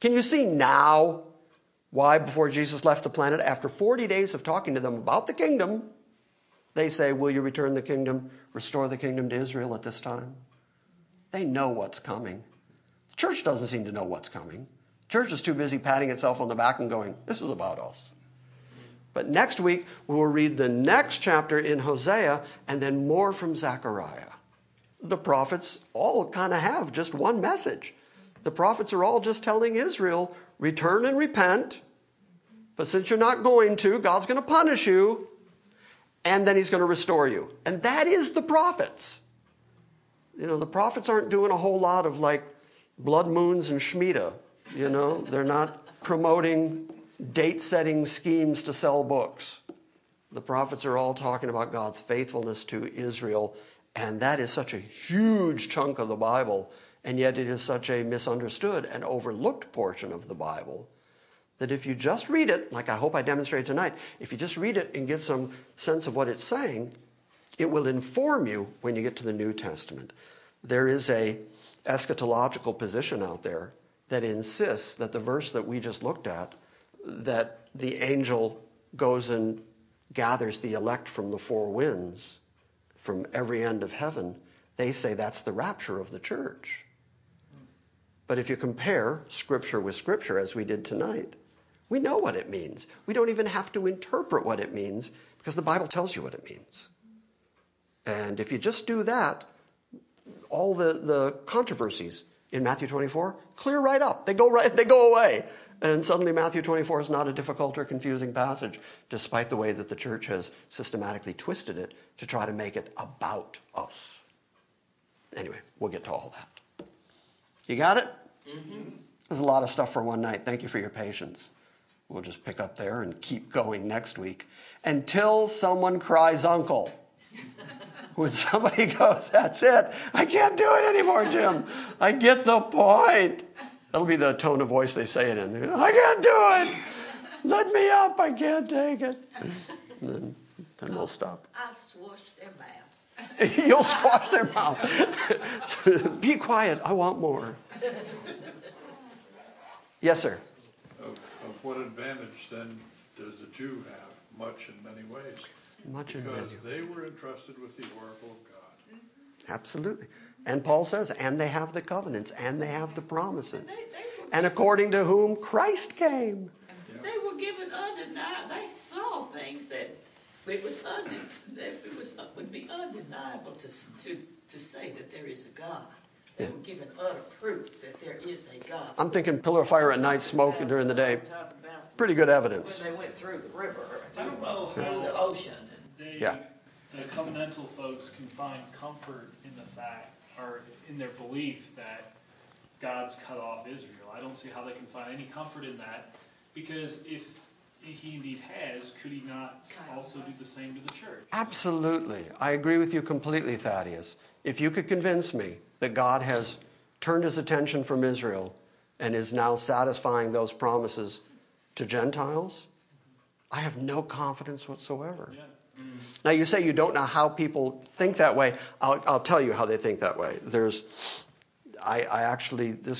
Can you see now why before Jesus left the planet, after 40 days of talking to them about the kingdom, they say, will you return the kingdom, restore the kingdom to Israel at this time? They know what's coming. The church doesn't seem to know what's coming. The church is too busy patting itself on the back and going, this is about us. But next week, we will read the next chapter in Hosea and then more from Zechariah. The prophets all kind of have just one message. The prophets are all just telling Israel, return and repent. But since you're not going to, God's going to punish you. And then he's going to restore you. And that is the prophets. You know, the prophets aren't doing a whole lot of like blood moons and Shemitah. You know, they're not promoting date-setting schemes to sell books. The prophets are all talking about God's faithfulness to Israel. And that is such a huge chunk of the Bible. And yet it is such a misunderstood and overlooked portion of the Bible, that if you just read it, like I hope I demonstrate tonight, if you just read it and give some sense of what it's saying, it will inform you when you get to the New Testament. There is an eschatological position out there that insists that the verse that we just looked at, that the angel goes and gathers the elect from the four winds, from every end of heaven, they say that's the rapture of the church. But if you compare Scripture with Scripture, as we did tonight, we know what it means. We don't even have to interpret what it means because the Bible tells you what it means. And if you just do that, all the controversies in Matthew 24 clear right up. They go away. And suddenly Matthew 24 is not a difficult or confusing passage, despite the way that the church has systematically twisted it to try to make it about us. Anyway, we'll get to all that. You got it? Mm-hmm. There's a lot of stuff for one night. Thank you for your patience. We'll just pick up there and keep going next week until someone cries uncle. When somebody goes, that's it. I can't do it anymore, Jim. I get the point. That'll be the tone of voice they say it in. They're, I can't do it. Let me up. I can't take it. Then we'll stop. I'll swoosh their mouth. You'll squash their mouth. Be quiet. I want more. Yes, sir. Of what advantage, then, does the Jew have? Much in many ways. Much in many ways. Because they were entrusted with the oracle of God. Absolutely. And Paul says, and they have the covenants, and they have the promises. And according to whom Christ came. Yeah. They were given undeniable. They saw things that... It would be undeniable to say that there is a God. They were given utter proof that there is a God. I'm thinking pillar of fire at night, smoke during the day. Pretty good evidence. When they went through the river, through the ocean. The covenantal folks can find comfort in the fact, or in their belief that God's cut off Israel. I don't see how they can find any comfort in that, because if he indeed has, could he not also do the same to the church? Absolutely. I agree with you completely, Thaddeus. If you could convince me that God has turned his attention from Israel and is now satisfying those promises to Gentiles, I have no confidence whatsoever. Yeah. Mm. Now, you say you don't know how people think that way. I'll tell you how they think that way. This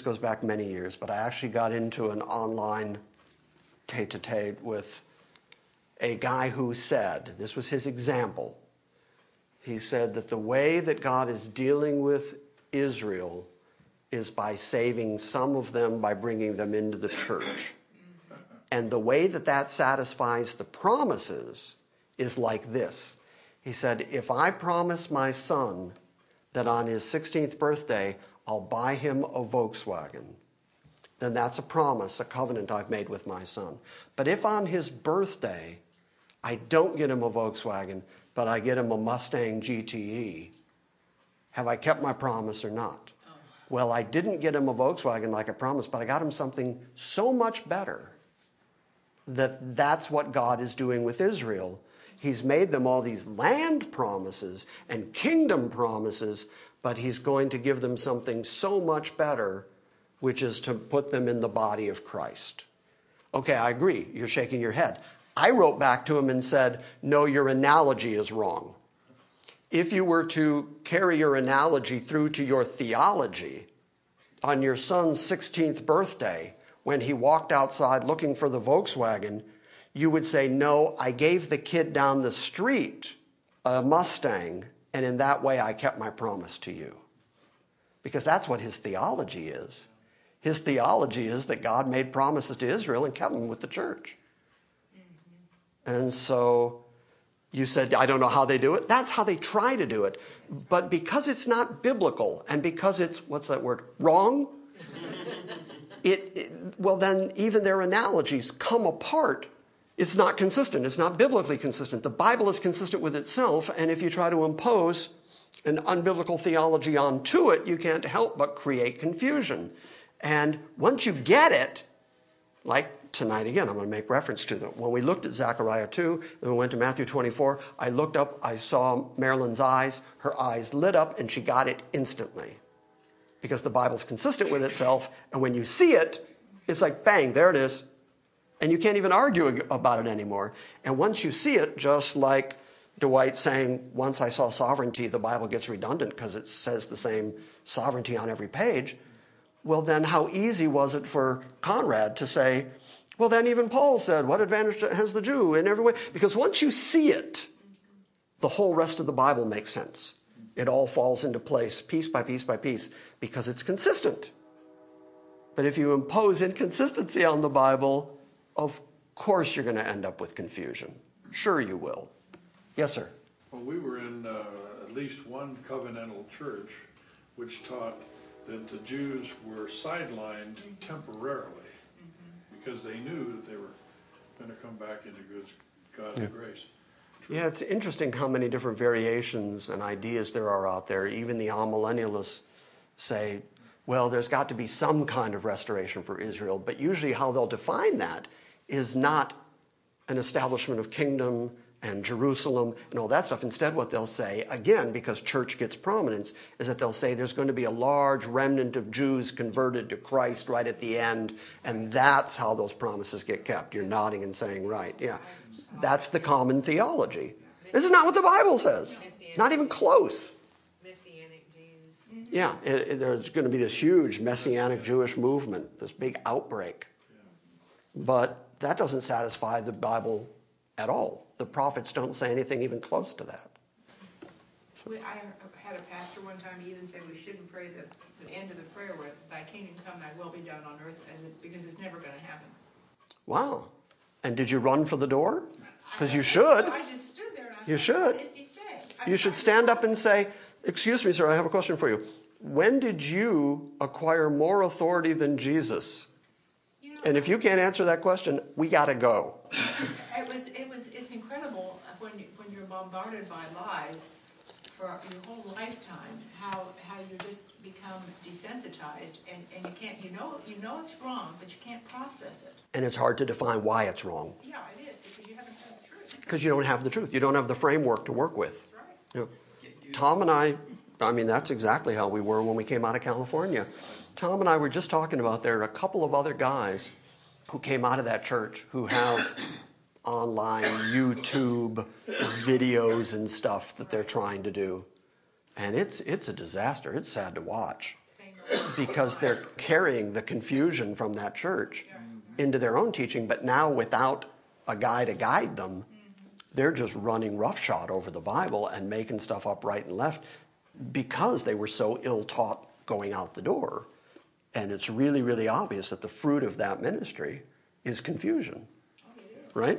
goes back many years, but I actually got into an online tete-a-tete with a guy who said, this was his example, he said that the way that God is dealing with Israel is by saving some of them by bringing them into the church. And the way that that satisfies the promises is like this. He said, if I promise my son that on his 16th birthday, I'll buy him a Volkswagen, then that's a promise, a covenant I've made with my son. But if on his birthday, I don't get him a Volkswagen, but I get him a Mustang GTE, have I kept my promise or not? Oh. Well, I didn't get him a Volkswagen like I promised, but I got him something so much better that that's what God is doing with Israel. He's made them all these land promises and kingdom promises, but he's going to give them something so much better, which is to put them in the body of Christ. Okay, I agree. You're shaking your head. I wrote back to him and said, no, your analogy is wrong. If you were to carry your analogy through to your theology, on your son's 16th birthday, when he walked outside looking for the Volkswagen, you would say, no, I gave the kid down the street a Mustang, and in that way I kept my promise to you. Because that's what his theology is. His theology is that God made promises to Israel and kept them with the church. And so you said, I don't know how they do it. That's how they try to do it. But because it's not biblical and because it's, what's that word, wrong? Well, then even their analogies come apart. It's not consistent. It's not biblically consistent. The Bible is consistent with itself. And if you try to impose an unbiblical theology onto it, you can't help but create confusion. And once you get it, like tonight again, I'm going to make reference to them. When we looked at Zechariah 2, and we went to Matthew 24, I looked up, I saw Marilyn's eyes, her eyes lit up, and she got it instantly. Because the Bible's consistent with itself, and when you see it, it's like, bang, there it is. And you can't even argue about it anymore. And once you see it, just like Dwight saying, once I saw sovereignty, the Bible gets redundant because it says the same sovereignty on every page. Well, then how easy was it for Conrad to say, well, then even Paul said, what advantage has the Jew in every way? Because once you see it, the whole rest of the Bible makes sense. It all falls into place piece by piece by piece because it's consistent. But if you impose inconsistency on the Bible, of course you're going to end up with confusion. Sure you will. Yes, sir? Well, we were in at least one covenantal church which taught that the Jews were sidelined temporarily because they knew that they were going to come back into God's grace. Yeah, it's interesting how many different variations and ideas there are out there. Even the amillennialists say, well, there's got to be some kind of restoration for Israel, but usually how they'll define that is not an establishment of kingdom and Jerusalem and all that stuff. Instead, what they'll say, again, because church gets prominence, is that they'll say there's going to be a large remnant of Jews converted to Christ right at the end, and that's how those promises get kept. You're nodding and saying, right, yeah. That's the common theology. This is not what the Bible says. Not even close. Messianic Jews. Yeah, there's going to be this huge Messianic Jewish movement, this big outbreak. But that doesn't satisfy the Bible at all. The prophets don't say anything even close to that. So. I had a pastor one time even say we shouldn't pray the end of the prayer with, thy kingdom come, thy will be done on earth, because it's never going to happen. Wow. And did you run for the door? Because you should. I just stood there. You should. What is he saying? You should stand up and say, excuse me, sir, I have a question for you. When did you acquire more authority than Jesus? You know, and if you can't answer that question, we got to go. It's incredible when you're bombarded by lies for your whole lifetime, how you just become desensitized and you can't, you know it's wrong, but you can't process it. And it's hard to define why it's wrong. Yeah, it is, because you haven't heard the truth. Because you don't have the truth. You don't have the framework to work with. That's right. You know, Tom and I mean, that's exactly how we were when we came out of California. Tom and I were just talking about there are a couple of other guys who came out of that church who have online YouTube videos and stuff that they're trying to do. And it's a disaster. It's sad to watch because they're carrying the confusion from that church into their own teaching, but now without a guy to guide them, they're just running roughshod over the Bible and making stuff up right and left. because they were so ill-taught going out the door. And it's really, really obvious that the fruit of that ministry is confusion. Oh, yeah. Right?